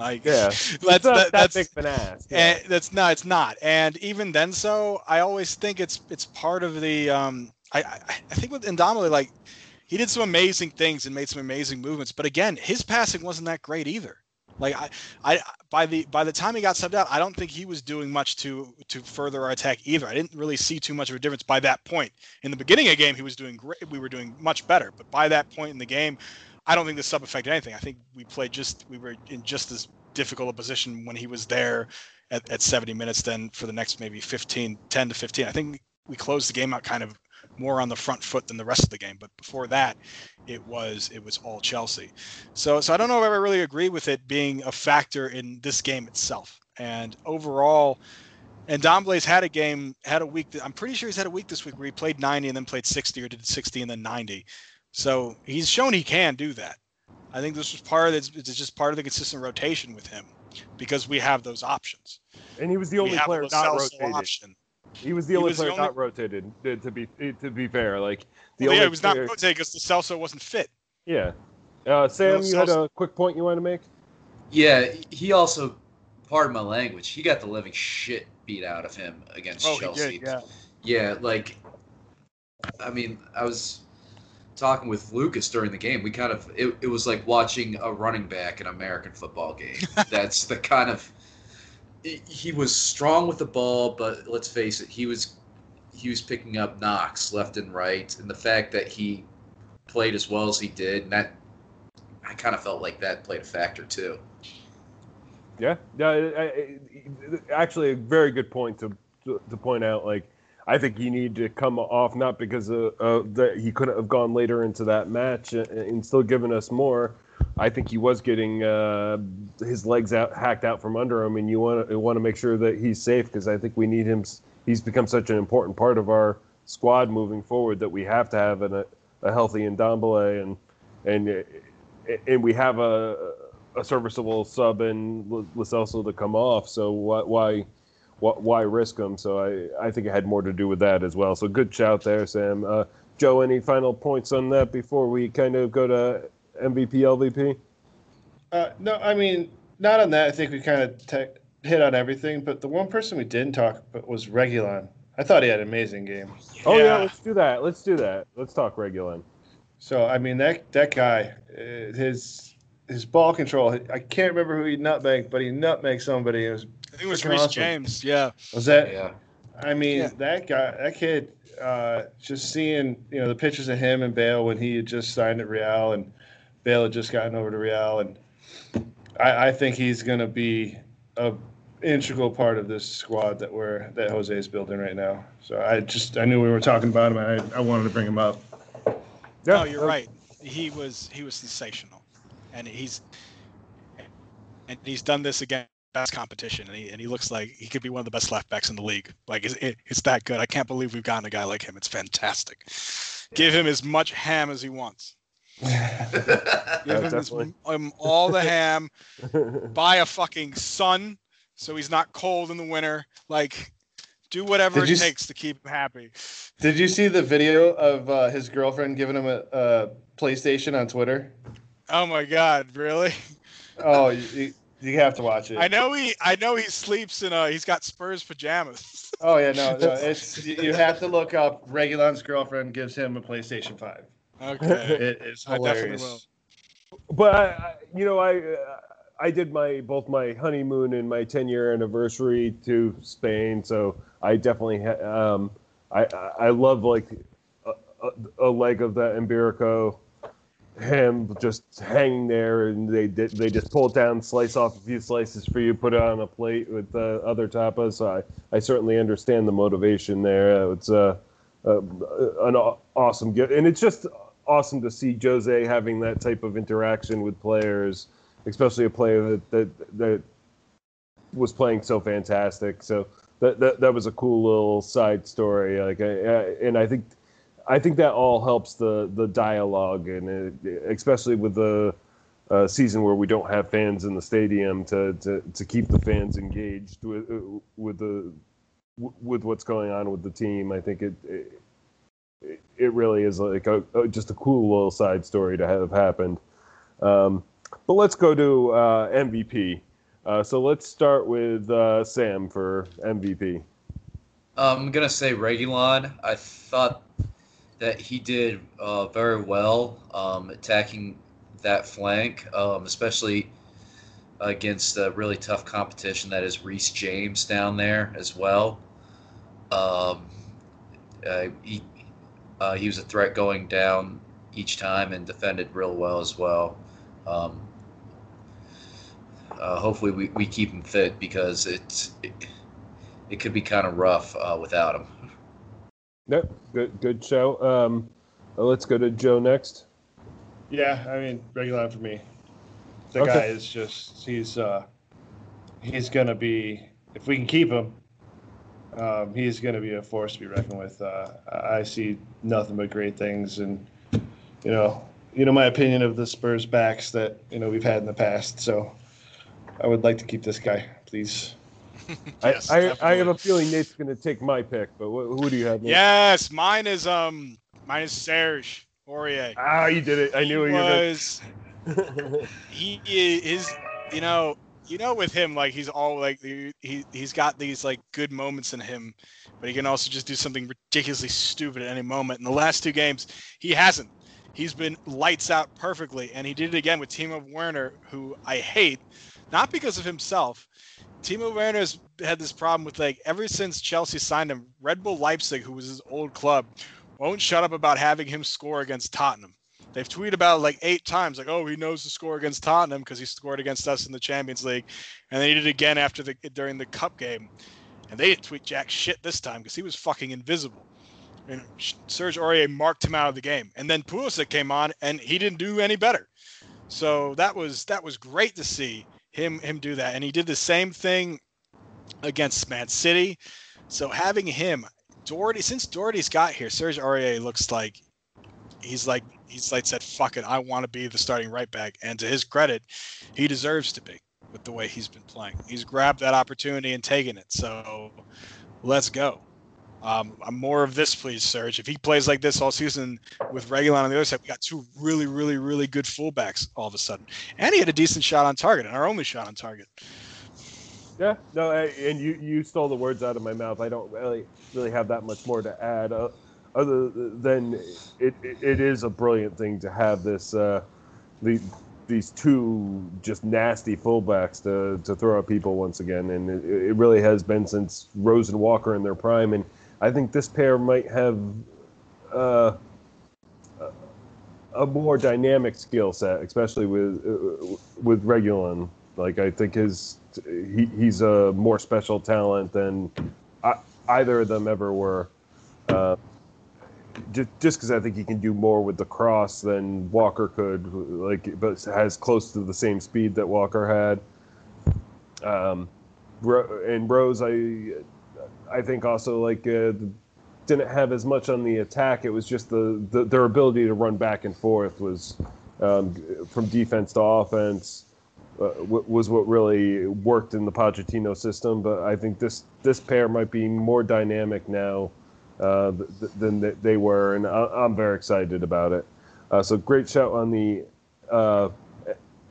Like, yeah, that's big finesse. Yeah. That's no, it's not. And even then, so I always think it's part of the. I think with Ndombele, like, he did some amazing things and made some amazing movements, but again, his passing wasn't that great either. Like, I by the time he got subbed out, I don't think he was doing much to further our attack either. I didn't really see too much of a difference by that point. In the beginning of the game, he was doing great. We were doing much better, but by that point in the game, I don't think the sub affected anything. I think we were in just as difficult a position when he was there at 70 minutes than for the next maybe 10 to 15. I think we closed the game out kind of more on the front foot than the rest of the game. But before that, it was all Chelsea. So I don't know if I really agree with it being a factor in this game itself. And overall, Ndombele's had a week. I'm pretty sure he's had a week this week where he played 90 and then played 60, or did 60 and then 90. So he's shown he can do that. I think this was it's just part of the consistent rotation with him, because we have those options. And he was the only player not rotated. Not rotated. To be fair, like he was not rotated because the Celso wasn't fit. Yeah, Sam, you had a quick point you wanted to make. Yeah, he also, pardon my language, he got the living shit beat out of him against Chelsea. He did, yeah. Like, I mean, I was talking with Lucas during the game, we kind of it was like watching a running back in an American football game. That's the kind of he was strong with the ball, but let's face it, he was picking up knocks left and right, and the fact that he played as well as he did, and that I kind of felt like that played a factor too. Yeah, actually, a very good point to point out. Like, I think you need to come off, not because he couldn't have gone later into that match and still given us more. I think he was getting his legs hacked out from under him, and you want to make sure that he's safe, because I think we need him. He's become such an important part of our squad moving forward that we have to have a healthy Ndombele, and we have a serviceable sub in Lo Celso to come off. So why risk him? So I think it had more to do with that as well. So good shout there, Sam. Joe, any final points on that before we kind of go to MVP, LVP? No, I mean, not on that. I think we kind of hit on everything. But the one person we didn't talk about was Reguilón. I thought he had an amazing game. Oh, yeah, let's do that. Let's talk Reguilón. So, I mean, that guy, his ball control, I can't remember who he nutmegged, but he nutmegged somebody. It was I think it was Reece James, yeah. Was that? Yeah. I mean, that guy, that kid. Just seeing, the pictures of him and Bale when he had just signed at Real, and Bale had just gotten over to Real, and I think he's going to be a integral part of this squad that Jose is building right now. So I knew we were talking about him, and I wanted to bring him up. Yeah. No, you're right. He was sensational, and he's done this again. Best competition, and he looks like he could be one of the best left backs in the league. Like, it's that good. I can't believe we've gotten a guy like him. It's fantastic. Give him as much ham as he wants. Give him all the ham. Buy a fucking sun so he's not cold in the winter. Like, do whatever it takes to keep him happy. Did you see the video of his girlfriend giving him a PlayStation on Twitter? Oh my God, really? Oh. You have to watch it. I know he sleeps in he's got Spurs pajamas. Oh yeah, no, it's you have to look up. Reguilón's girlfriend gives him a PlayStation 5. Okay, it is hilarious. I definitely will. But I did both my honeymoon and my 10-year anniversary to Spain, so I definitely I love like a leg of the Iberico him just hang there, and they just pull it down, slice off a few slices for you, put it on a plate with other tapas. So I certainly understand the motivation there. It's an awesome gift, and it's just awesome to see Jose having that type of interaction with players, especially a player that was playing so fantastic. So that was a cool little side story. And I think that all helps the dialogue, and especially with the season where we don't have fans in the stadium to keep the fans engaged with what's going on with the team. I think it really is like just a cool little side story to have happened. But let's go to MVP. So let's start with Sam for MVP. I'm going to say Reguilón. I thought that he did very well attacking that flank, especially against the really tough competition that is Reece James down there as well. He was a threat going down each time and defended real well as well. Hopefully we keep him fit, because it could be kind of rough without him. Yep, good show. Let's go to Joe next. Yeah, I mean, Reguilón for me. The guy is just, he's going to be, if we can keep him, he's going to be a force to be reckoned with. I see nothing but great things, and, you know my opinion of the Spurs backs that, we've had in the past, so I would like to keep this guy, please. Yes, I have a feeling Nate's going to take my pick, but who do you have, Nate? Yes, mine is Serge Aurier. Ah, you did it. I knew he was. He is, with him, like he's all like he's got these like good moments in him, but he can also just do something ridiculously stupid at any moment. In the last two games, he hasn't. He's been lights out perfectly, and he did it again with Timo Werner, who I hate, not because of himself. Timo Werner's had this problem with, like, ever since Chelsea signed him, Red Bull Leipzig, who was his old club, won't shut up about having him score against Tottenham. They've tweeted about it like 8 times, like, oh, he knows to score against Tottenham because he scored against us in the Champions League, and they did it again during the Cup game, and they didn't tweet jack shit this time because he was fucking invisible. And Serge Aurier marked him out of the game, and then Pulisic came on, and he didn't do any better. So that was great to see him do that, and he did the same thing against Man City. So having him, Doherty, since Doherty's got here, Serge Aurier looks like he's like said, fuck it, I want to be the starting right back, and to his credit, he deserves to be with the way he's been playing. He's grabbed that opportunity and taken it. So let's go. More of this, please, Serge. If he plays like this all season with Reguilón on the other side, we got 2 really, really, really good fullbacks all of a sudden. And he had a decent shot on target, and our only shot on target. Yeah, no, and you stole the words out of my mouth. I don't really have that much more to add, other than it is a brilliant thing to have this these 2 just nasty fullbacks to throw at people once again, and it really has been since Rose and Walker in their prime, and I think this pair might have a more dynamic skill set, especially with Reguilón. Like, I think he's a more special talent than either of them ever were. Just because I think he can do more with the cross than Walker could, like, but has close to the same speed that Walker had. And Rose, I think also, like, didn't have as much on the attack. It was just their ability to run back and forth was from defense to offense was what really worked in the Pochettino system. But I think this pair might be more dynamic now than they were, and I'm very excited about it. So great shout on the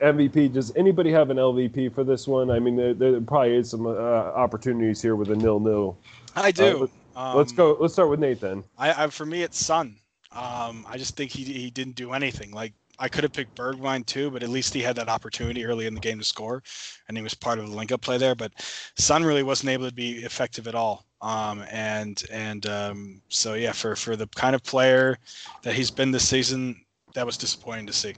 MVP. Does anybody have an LVP for this one? I mean, there probably is some opportunities here with a 0-0. I do. Let's go. Let's start with Nate then. For me, it's Son. I just think he didn't do anything. Like, I could have picked Bergwijn too, but at least he had that opportunity early in the game to score, and he was part of the link-up play there. But Son really wasn't able to be effective at all. So yeah, for the kind of player that he's been this season, that was disappointing to see,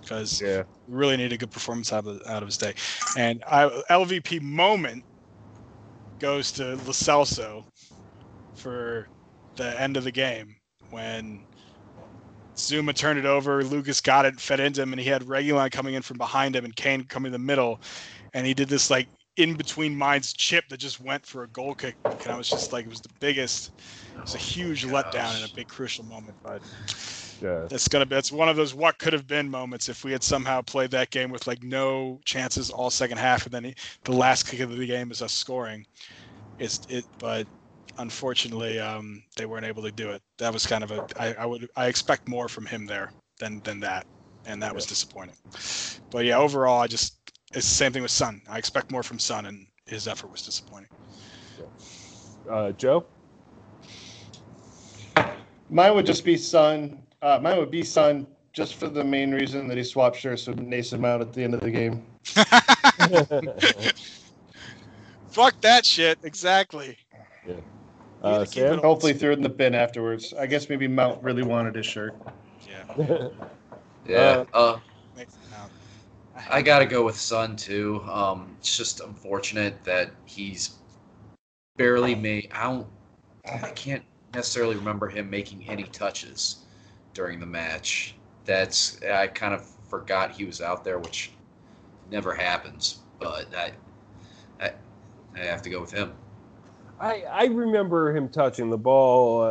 because we really need a good performance out of his day. And LVP moment goes to Lo Celso for the end of the game when Zuma turned it over, Lucas got it, fed into him, and he had Reguilón coming in from behind him and Kane coming in the middle, and he did this like in between minds chip that just went for a goal kick, and I was just like, it was the biggest, it was a huge letdown and a big crucial moment, but that's one of those what could have been moments if we had somehow played that game with like no chances all second half, and then the last kick of the game is us scoring. But unfortunately, they weren't able to do it. That was kind of I expect more from him there than that, and that was disappointing. But yeah, overall, it's the same thing with Son. I expect more from Son, and his effort was disappointing. Joe? Mine would be Son, just for the main reason that he swapped shirts with Mason Mount at the end of the game. Fuck that shit. Exactly. Yeah. Hopefully threw it in the bin afterwards. I guess maybe Mount really wanted his shirt. Yeah. Yeah. I got to go with Son, too. It's just unfortunate that he's barely made... I can't necessarily remember him making any touches during the match. I kind of forgot he was out there, which never happens. But I have to go with him. I remember him touching the ball.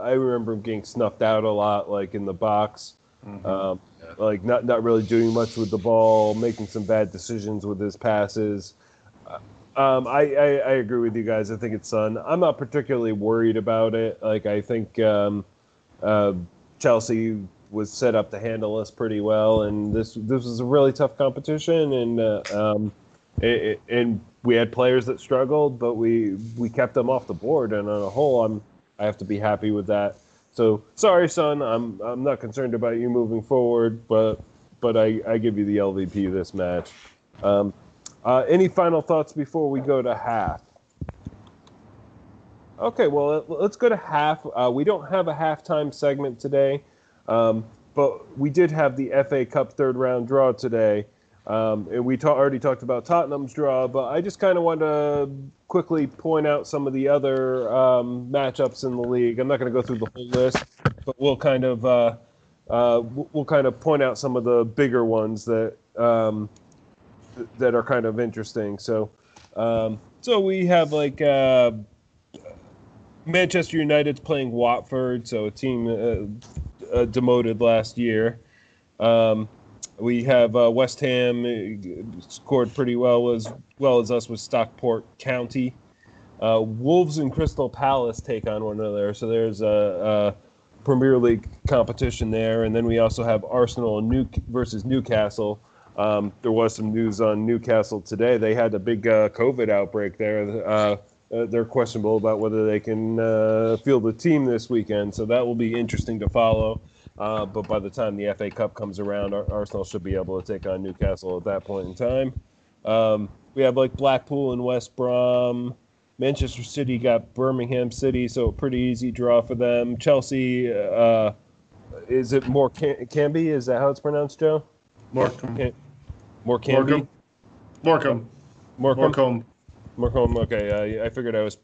I remember him getting snuffed out a lot, like in the box. Mm-hmm. Like not really doing much with the ball, making some bad decisions with his passes. I agree with you guys. I think it's Son. I'm not particularly worried about it. Like, I think Chelsea was set up to handle us pretty well, and this was a really tough competition, and and we had players that struggled, but we kept them off the board, and on a whole, I have to be happy with that. So sorry, Son. I'm not concerned about you moving forward, but I give you the LVP this match. Any final thoughts before we go to half? Okay, well, let's go to half. We don't have a halftime segment today, but we did have the FA Cup third round draw today, and we already talked about Tottenham's draw. But I just kind of want to quickly point out some of the other matchups in the league. I'm not going to go through the whole list, but we'll kind of point out some of the bigger ones that are kind of interesting. So, so we have like Manchester United's playing Watford, so a team demoted last year. We have West Ham scored pretty well as us with Stockport County. Wolves and Crystal Palace take on one another, so there's a Premier League competition there. And then we also have Arsenal versus Newcastle. There was some news on Newcastle today. They had a big COVID outbreak there. They're questionable about whether they can field a team this weekend, so that will be interesting to follow. But by the time the FA Cup comes around, Arsenal should be able to take on Newcastle at that point in time. We have like Blackpool and West Brom. Manchester City got Birmingham City, so a pretty easy draw for them. Chelsea, is it Morecambe? Is that how it's pronounced, Joe? Morecambe. Okay, I figured I was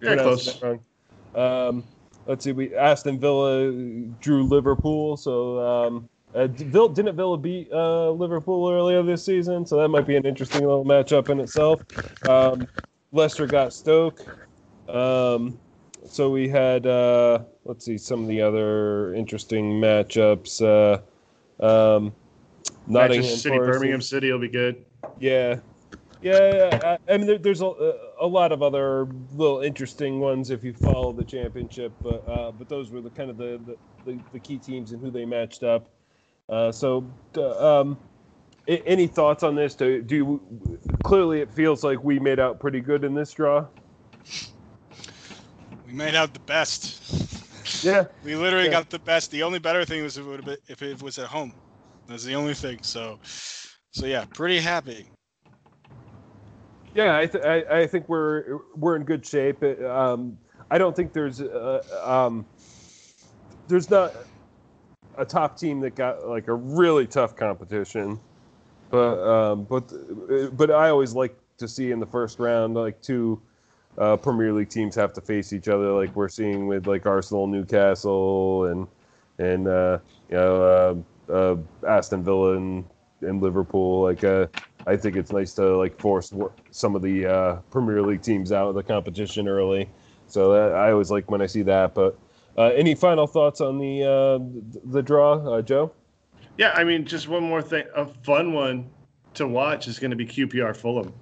pronouncing that wrong. Let's see. Aston Villa drew Liverpool, so didn't Villa beat Liverpool earlier this season? So that might be an interesting little matchup in itself. Leicester got Stoke. So we had let's see, some of the other interesting matchups. Nottingham City, Birmingham City will be good. Yeah. Yeah, I mean, there's a lot of other little interesting ones if you follow the championship, but those were the kind of the key teams and who they matched up. Any thoughts on this? Clearly, it feels like we made out pretty good in this draw. We made out the best. Yeah, we literally got the best. The only better thing was if it was at home. That's the only thing. So yeah, pretty happy. Yeah, I think we're in good shape. I don't think there's not a top team that got like a really tough competition. But I always like to see in the first round like two Premier League teams have to face each other, like we're seeing with like Arsenal, Newcastle, and Aston Villa and Liverpool. Like I think it's nice to like force some of the Premier League teams out of the competition early. So that, I always like when I see that. But any final thoughts on the draw, Joe? Yeah, I mean, just one more thing. A fun one to watch is going to be QPR Fulham.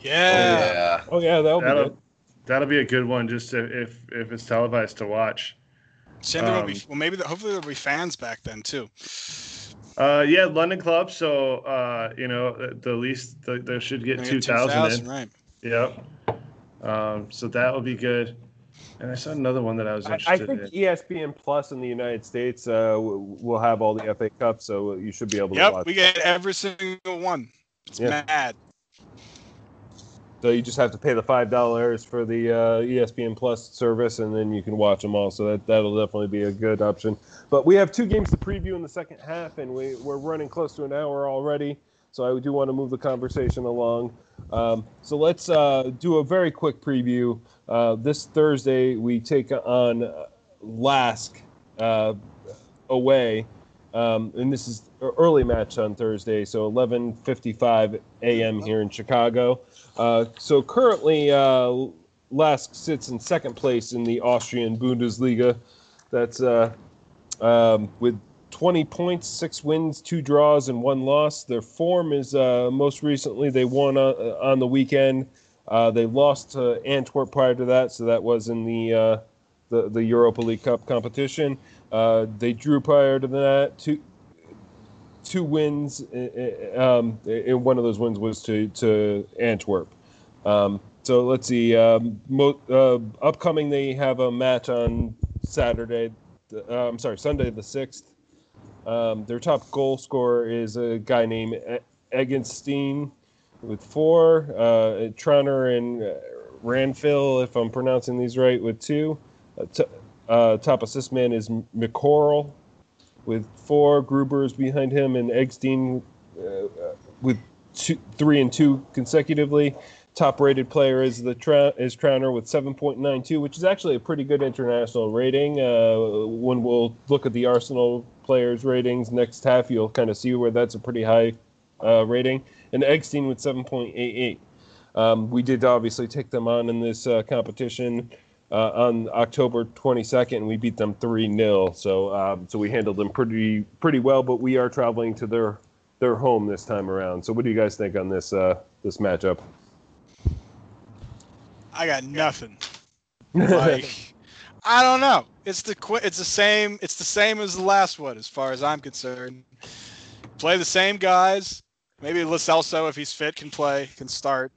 Yeah. Oh yeah, that'll be good. That'll be a good one. Just to, if it's televised to watch. Sam, there will be. Well, hopefully there'll be fans back then too. Yeah, London club. So the least they should get 2,000 in. Right. Yep. So that will be good. And I saw another one that I was interested in. I think ESPN Plus in the United States will have all the FA Cups, so you should be able to watch. Yep, we get every single one. It's mad. So you just have to pay the $5 for the ESPN Plus service, and then you can watch them all. So that'll definitely be a good option. But we have two games to preview in the second half, and we're running close to an hour already. So I do want to move the conversation along. So let's do a very quick preview. This Thursday, we take on LASK away. And this is an early match on Thursday, so 11:55 a.m. here in Chicago. So currently, LASK sits in second place in the Austrian Bundesliga. That's with 20 points, 6 wins, 2 draws, and 1 loss. Their form is most recently they won on the weekend. They lost to Antwerp prior to that, so that was in the Europa League Cup competition. They drew prior to that. Two wins, and one of those wins was to Antwerp. So let's see. Upcoming, they have a match on Sunday the 6th. Their top goal scorer is a guy named Eggenstein with 4, Trauner and Ranfil, if I'm pronouncing these right, with 2. Top assist man is McCorrell with 4. Gruber's behind him, and Eggenstein with 3 and 2 consecutively. Top rated player is Trauner with 7.92, which is actually a pretty good international rating. When we'll look at the Arsenal players' ratings next half, you'll kind of see where that's a pretty high rating. And Eggenstein with 7.88. We did obviously take them on in this competition on October 22nd, and we beat them 3-0. So we handled them pretty well, but we are traveling to their home this time around. So what do you guys think on this matchup? I got nothing. Like, I don't know. It's the same as the last one, as far as I'm concerned. Play the same guys. Maybe Lo Celso, if he's fit, can start,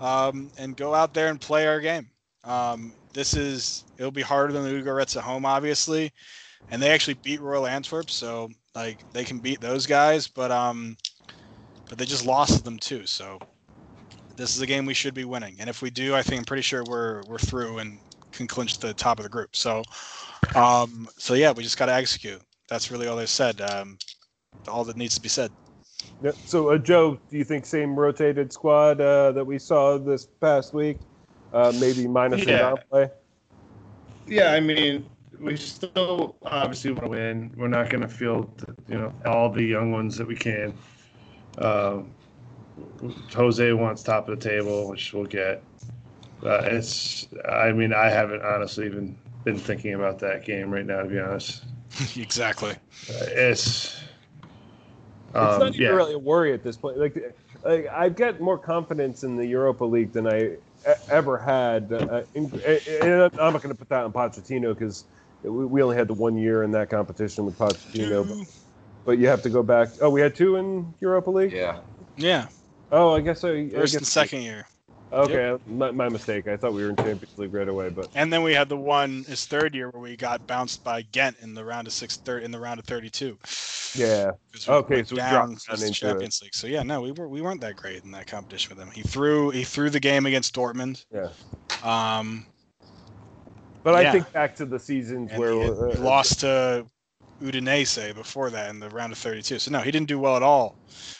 and go out there and play our game. It'll be harder than the Ludogorets at home, obviously, and they actually beat Royal Antwerp, so like they can beat those guys, but they just lost to them too, so. This is a game we should be winning, and if we do, I'm pretty sure we're through and can clinch the top of the group. So, yeah, we just got to execute. That's really all they said. All that needs to be said. Yeah. So, Joe, do you think same rotated squad that we saw this past week, maybe minus Ndombele? Yeah, I mean, we still obviously want to win. We're not going to field all the young ones that we can. Jose wants top of the table, which we'll get. I haven't honestly even been thinking about that game right now, to be honest. Exactly. It's not even really a worry at this point. Like I've got more confidence in the Europa League than I ever had. And I'm not going to put that on Pochettino because we only had the 1 year in that competition with Pochettino. But you have to go back. Oh, we had 2 in Europa League? Yeah. Yeah. Oh, I guess so. First and second year. Okay, yep. My mistake. I thought we were in Champions League right away, but. And then we had the one his third year where we got bounced by Ghent in the round of 32. Yeah. Okay, so we dropped down into Champions League. So yeah, no, we weren't that great in that competition with him. He threw the game against Dortmund. Yeah. But I think back to the seasons where we lost to. Udinese before that in the round of 32. So no, he didn't do well at all.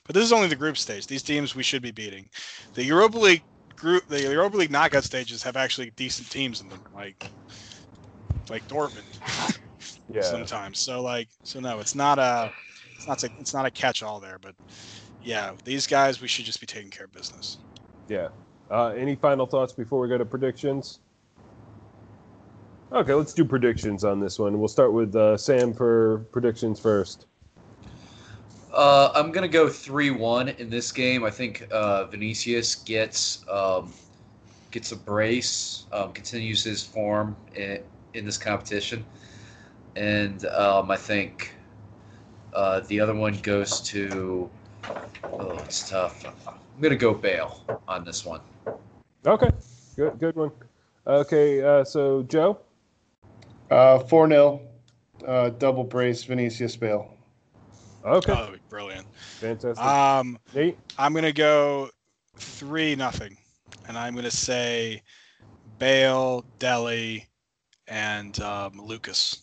But this is only the group stage. These teams we should be beating. The Europa League group, the Europa League knockout stages have actually decent teams in them, like Dortmund. Yeah. Sometimes. So no, it's not a catch all there, but yeah, these guys we should just be taking care of business. Yeah. Any final thoughts before we go to predictions? Okay, let's do predictions on this one. We'll start with Sam for predictions first. I'm going to go 3-1 in this game. I think Vinicius gets a brace, continues his form in this competition. And I think the other one goes to – oh, it's tough. I'm going to go Bale on this one. Okay, good one. Okay, so Joe? 4-0, double brace, Vinicius Bale. Okay. Oh, that'd be brilliant. Fantastic. Nate? I'm going to go 3-0, and I'm going to say Bale, Dele, and Lucas.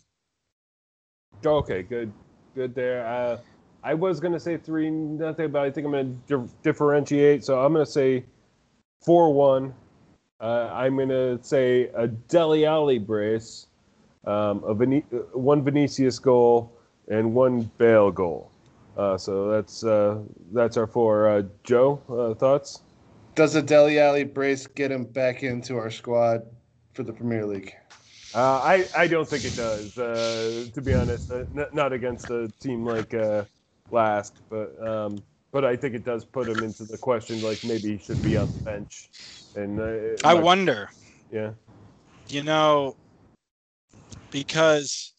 Okay, good there. I was going to say 3-0, but I think I'm going to differentiate, so I'm going to say 4-1. I'm going to say a Dele Alli brace. One Vinicius goal and one Bale goal. So that's our four. Joe, thoughts? Does a Dele Alli brace get him back into our squad for the Premier League? I don't think it does, to be honest. Not against a team like LASK, but I think it does put him into the question, like maybe he should be on the bench. And I wonder. Yeah. You know... Because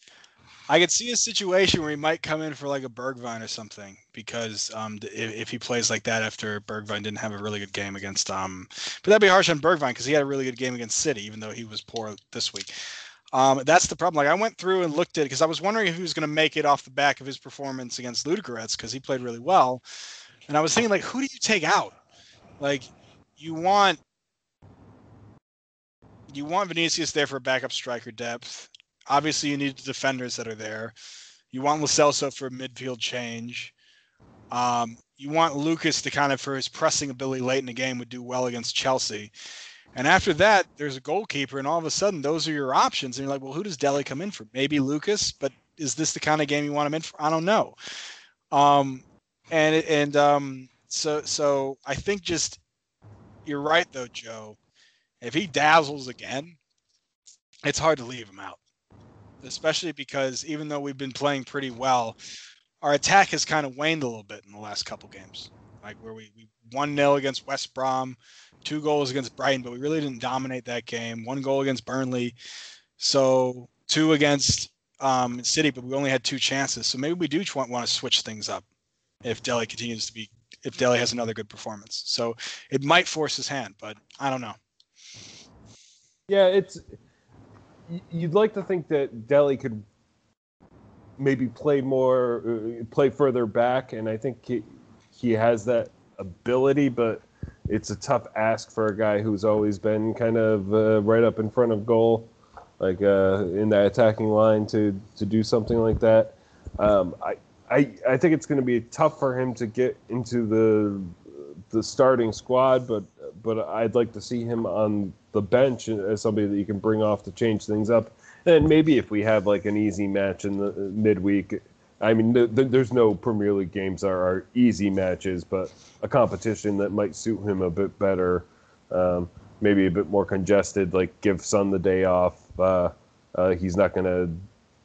I could see a situation where he might come in for like a Bergwijn or something. Because if he plays like that after Bergwijn didn't have a really good game against, but that'd be harsh on Bergwijn because he had a really good game against City, even though he was poor this week. That's the problem. Like I went through and looked at it because I was wondering if he was going to make it off the back of his performance against Ludogorets because he played really well. And I was thinking, like, who do you take out? Like, you want Vinicius there for backup striker depth. Obviously, you need defenders that are there. You want Lo Celso for a midfield change. You want Lucas to kind of, for his pressing ability late in the game, would do well against Chelsea. And after that, there's a goalkeeper, and all of a sudden, those are your options. And you're like, well, who does Dele come in for? Maybe Lucas, but is this the kind of game you want him in for? I don't know. So I think just you're right, though, Joe. If he dazzles again, it's hard to leave him out. Especially because even though we've been playing pretty well, our attack has kind of waned a little bit in the last couple games. Like where we 1-0 against West Brom, 2 goals against Brighton, but we really didn't dominate that game. 1 goal against Burnley, so 2 against City, but we only had 2 chances. So maybe we do want to switch things up if Dele has another good performance. So it might force his hand, but I don't know. Yeah, you'd like to think that Dele could maybe play further back, and I think he has that ability, but it's a tough ask for a guy who's always been kind of right up in front of goal, like in that attacking line to do something like that. I think it's going to be tough for him to get into the starting squad, but I'd like to see him on the bench as somebody that you can bring off to change things up. And maybe if we have like an easy match in the midweek, I mean, there's no Premier League games that are easy matches, but a competition that might suit him a bit better, maybe a bit more congested, like give Son the day off. He's not going to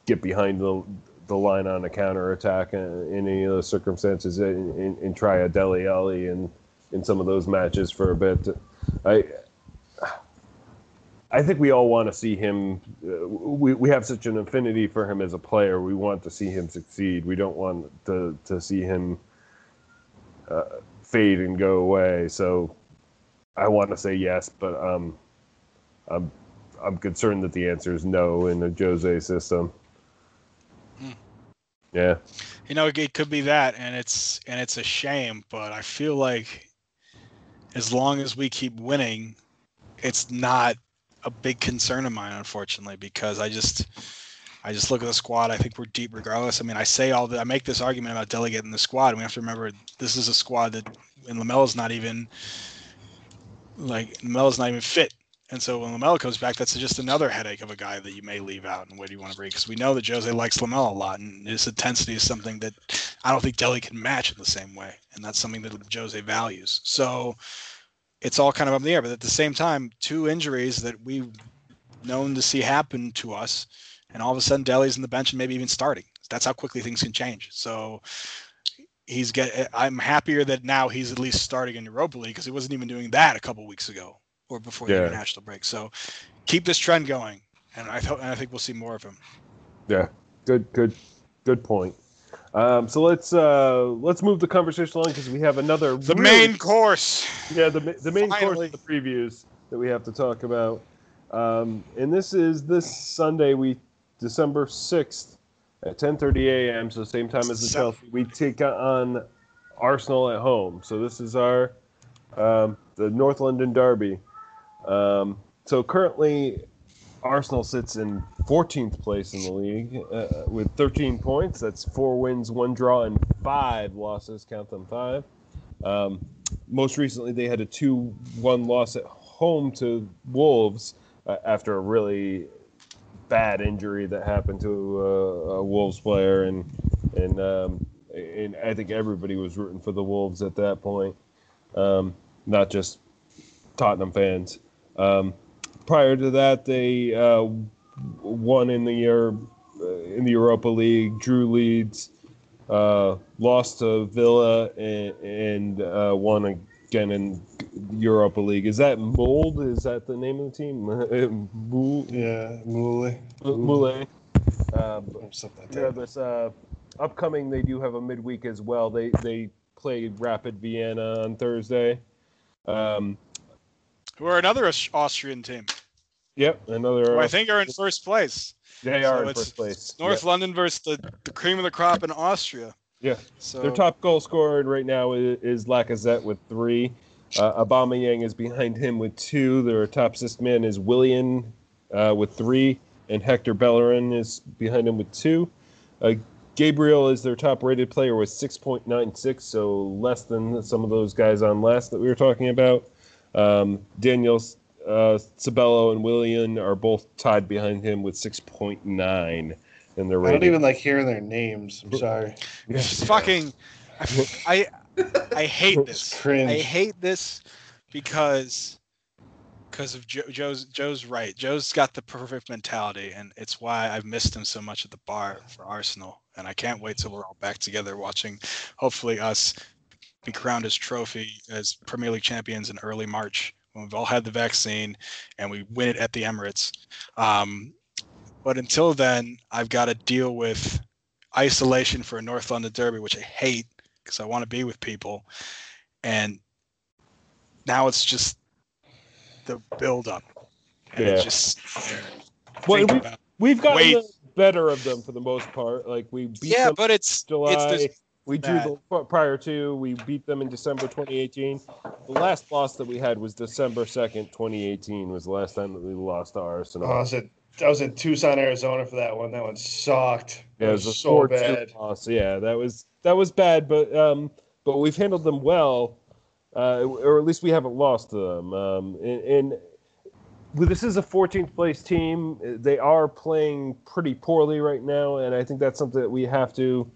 get behind the line on a counterattack in any of those circumstances and try a Dele Alli in some of those matches for a bit. I think we all want to see him. We have such an affinity for him as a player. We want to see him succeed. We don't want to see him fade and go away. So I want to say yes, but I'm concerned that the answer is no in the Jose system. Hmm. Yeah, you know, it could be that, and it's a shame. But I feel like as long as we keep winning, it's not a big concern of mine, unfortunately, because I just I just look at the squad. I think we're deep regardless. I mean, I say all that. I make this argument about delegating the squad. And we have to remember this is a squad that, and Lamelo's not even fit. And so when Lamelo comes back, that's just another headache of a guy that you may leave out. And what do you want to bring? Because we know that Jose likes Lamelo a lot, and his intensity is something that I don't think Dele can match in the same way. And that's something that Jose values. So it's all kind of up in the air. But at the same time, two injuries that we've known to see happen to us, and all of a sudden Dele's in the bench and maybe even starting. That's how quickly things can change. So I'm happier that now he's at least starting in Europa League, because he wasn't even doing that a couple weeks ago, or before the international break. So keep this trend going, and I think we'll see more of him. Yeah, good point. So let's move the conversation along, because we have another main course. Yeah, the main course of the previews that we have to talk about. And this is this Sunday, December 6th at 10:30 a.m. So same time as the Chelsea. We take on Arsenal at home. So this is our the North London derby. So currently, Arsenal sits in 14th place in the league with 13 points. That's 4 wins, 1 draw, and 5 losses. Count them 5. Most recently, they had a 2-1 loss at home to Wolves after a really bad injury that happened to a Wolves player. And I think everybody was rooting for the Wolves at that point. Not just Tottenham fans. Prior to that, they won in the Europa League, drew Leeds, lost to Villa, and won again in Europa League. Is that Mould? Is that the name of the team? Moulay. Regardless, upcoming, they do have a midweek as well. They played Rapid Vienna on Thursday. Who are another Austrian team. Yep, another. Who I think are in first place. They are in first place. North London versus the cream of the crop in Austria. Yeah. So their top goal scorer right now is Lacazette with 3. Aubameyang is behind him with 2. Their top assist man is Willian with 3, and Hector Bellerin is behind him with 2. Gabriel is their top-rated player with 6.96, so less than some of those guys on LASK that we were talking about. Daniel Sabello and Willian are both tied behind him with 6.9 in their rating. I don't even like hearing their names. I'm sorry. It's fucking... I hate this. I hate this because of Joe's right. Joe's got the perfect mentality, and it's why I've missed him so much at the bar for Arsenal. And I can't wait till we're all back together watching, hopefully, us be crowned as trophy as Premier League champions in early March when we've all had the vaccine and we win it at the Emirates. But until then, I've got to deal with isolation for a North London derby, which I hate because I want to be with people. And now it's just the build-up. And it's just... We've gotten the better of them for the most part. Like, we beat them but it's, in July. We drew them prior to. We beat them in December 2018. The last loss that we had was December 2nd, 2018 was the last time that we lost to Arsenal. I was in Tucson, Arizona for that one. That one sucked. Yeah, it was so bad. Loss. Yeah, that was bad, but we've handled them well. Or at least we haven't lost to them. This is a 14th place team. They are playing pretty poorly right now, and I think that's something that we have to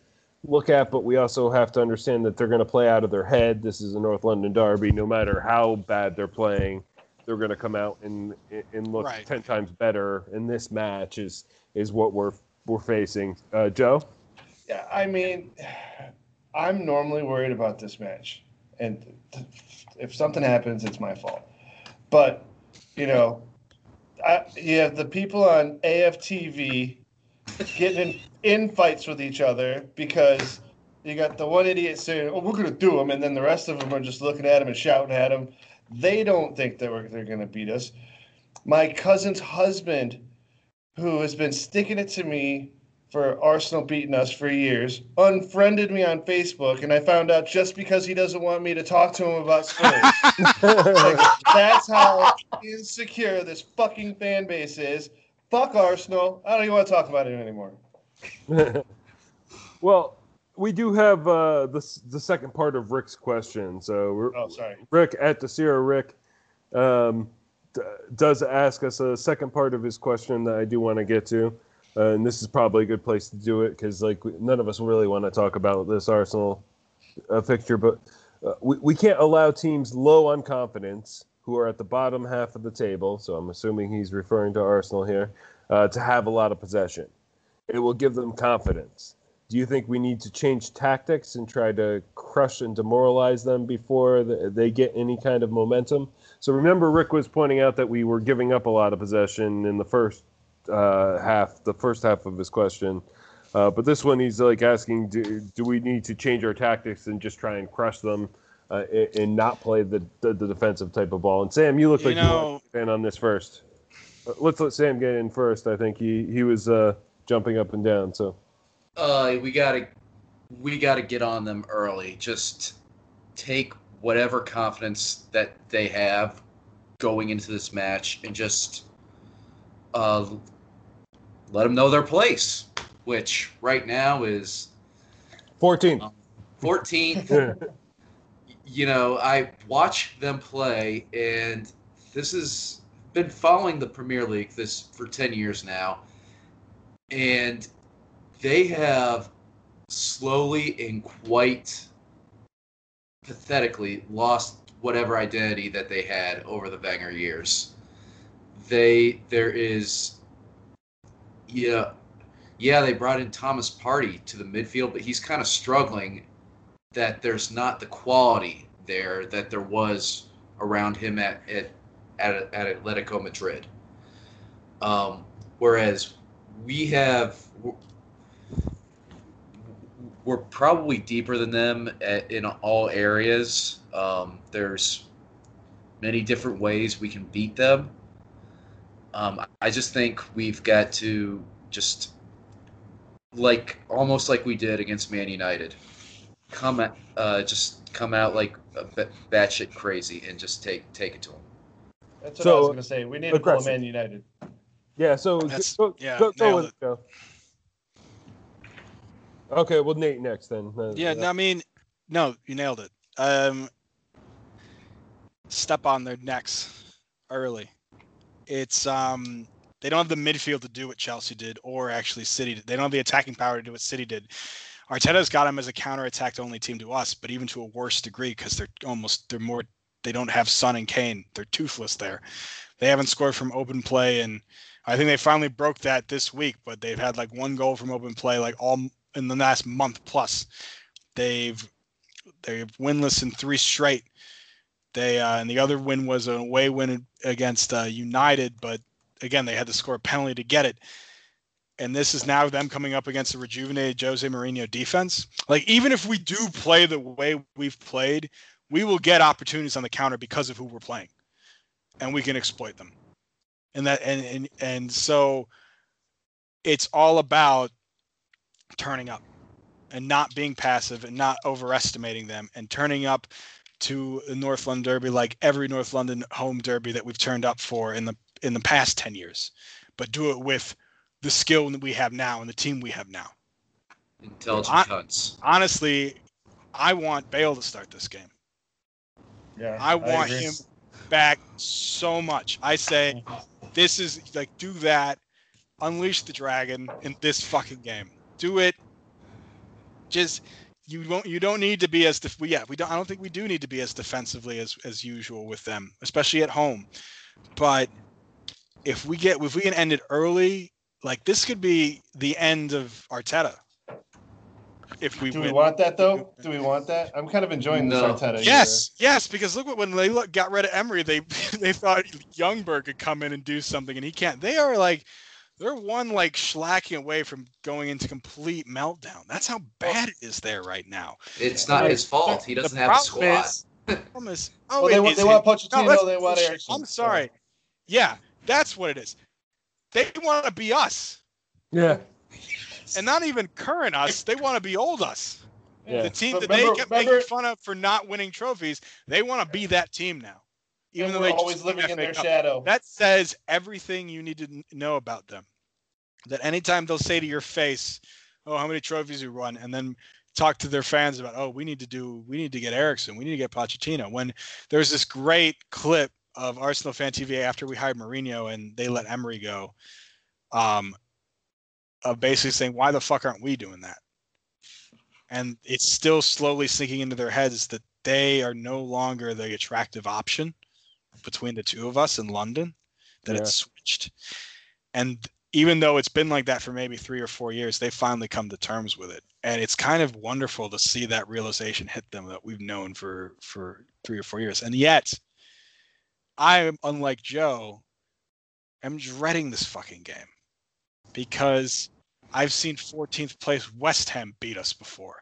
look at, but we also have to understand that they're going to play out of their head. This is a North London derby. No matter how bad they're playing, they're going to come out and look 10 times better in this match is what we're facing. Joe? Yeah, I mean, I'm normally worried about this match. And if something happens, it's my fault. But, you know, you have the people on AFTV getting in fights with each other because you got the one idiot saying, oh, we're going to do them, and then the rest of them are just looking at him and shouting at him. They don't think that they're going to beat us. My cousin's husband, who has been sticking it to me for Arsenal beating us for years, unfriended me on Facebook, and I found out just because he doesn't want me to talk to him about Spurs. Like, that's how insecure this fucking fan base is. fuck Arsenal. I don't even want to talk about it anymore. Well, we do have the second part of Rick's question. So we're, Rick at the Sierra Rick does ask us a second part of his question that I do want to get to. And this is probably a good place to do it because, like, none of us really want to talk about this Arsenal fixture. But we can't allow teams low on confidence who are at the bottom half of the table, so I'm assuming he's referring to Arsenal here, to have a lot of possession. It will give them confidence. Do you think we need to change tactics and try to crush and demoralize them before they get any kind of momentum? So remember, Rick was pointing out that we were giving up a lot of possession in the first half of his question. But this one, he's like asking, do we need to change our tactics and just try and crush them and not play the defensive type of ball? And Sam, you look like you on this first. Let's let Sam get in first. I think he was jumping up and down. So we gotta get on them early. Just take whatever confidence that they have going into this match and just let them know their place, which right now is 14th. 14th. You know, I watched them play, and this has been following the Premier League for 10 years now, and they have slowly and quite pathetically lost whatever identity that they had over the Wenger years. They brought in Thomas Partey to the midfield, but he's kind of struggling. That there's not the quality there that there was around him at Atletico Madrid. Whereas we're probably deeper than them in all areas. There's many different ways we can beat them. I just think we've got to just almost like we did against Man United. Come out like batshit crazy and just take it to them. That's what I was going to say. We need to call Man United. Yeah. So go. Okay. Well, Nate next then. You nailed it. Step on their necks early. It's they don't have the midfield to do what Chelsea did, or actually City did. They don't have the attacking power to do what City did. Arteta's got them as a counterattack only team to us, but even to a worse degree because they don't have Son and Kane. They're toothless there. They haven't scored from open play, and I think they finally broke that this week, but they've had one goal from open play all in the last month plus. They're winless in three straight. They and the other win was an away win against United, but again, they had to score a penalty to get it. And this is now them coming up against a rejuvenated Jose Mourinho defense. Even if we do play the way we've played, we will get opportunities on the counter because of who we're playing, and we can exploit them. And that, and so it's all about turning up and not being passive and not overestimating them and turning up to the North London Derby, like every North London home derby that we've turned up for in the past 10 years, but do it with the skill that we have now and the team we have now. Intelligent hunts. Honestly, I want Bale to start this game. Yeah, I want him back so much. I say, this is do that. Unleash the dragon in this fucking game. Do it. Just you don't need to be as I don't think we do need to be as defensively as usual with them, especially at home. But if we can end it early. This could be the end of Arteta. If we win. We want that, though? Do we want that? I'm kind of enjoying this Arteta. Yes, yes, because look when they got rid of Emery, they thought Ljungberg could come in and do something, and he can't. They are they're one schlacking away from going into complete meltdown. That's how bad it is there right now. It's not his fault. He doesn't have a squad. They want Pochettino. They want Eriksson. I'm sorry. Yeah, that's what it is. They want to be us. Yeah. And not even current us. They want to be old us. Yeah. The team that they kept making fun of for not winning trophies, they want to be that team now. Even though they're always living in their shadow. That says everything you need to know about them. That anytime they'll say to your face, "Oh, how many trophies you won?" and then talk to their fans about, "Oh, we need to get Eriksen, we need to get Pochettino." When there's this great clip of Arsenal Fan TV after we hired Mourinho and they let Emery go, of basically saying, "Why the fuck aren't we doing that?" And it's still slowly sinking into their heads that they are no longer the attractive option between the two of us in London, that it's switched. And even though it's been like that for maybe 3 or 4 years, they finally come to terms with it. And it's kind of wonderful to see that realization hit them that we've known for 3 or 4 years. And yet, I, unlike Joe, am dreading this fucking game because I've seen 14th place West Ham beat us before.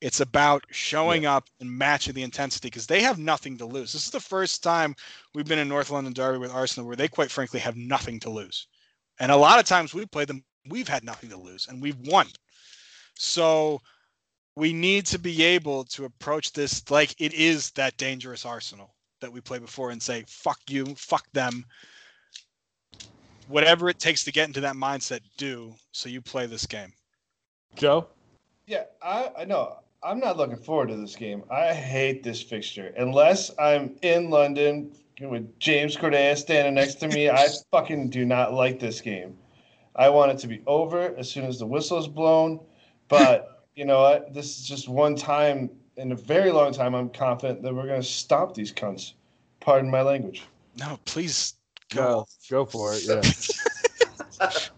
It's about showing up and matching the intensity because they have nothing to lose. This is the first time we've been in North London Derby with Arsenal where they, quite frankly, have nothing to lose. And a lot of times we play them, we've had nothing to lose, and we've won. So we need to be able to approach this like it is that dangerous Arsenal that we played before and say, fuck you, fuck them. Whatever it takes to get into that mindset, do. So you play this game. Joe? Yeah, I know. I'm not looking forward to this game. I hate this fixture. Unless I'm in London with James Cordea standing next to me, I fucking do not like this game. I want it to be over as soon as the whistle is blown. But, you know what? This is just one time in a very long time I'm confident that we're going to stop these cunts. Pardon my language. No, please go for it, yeah.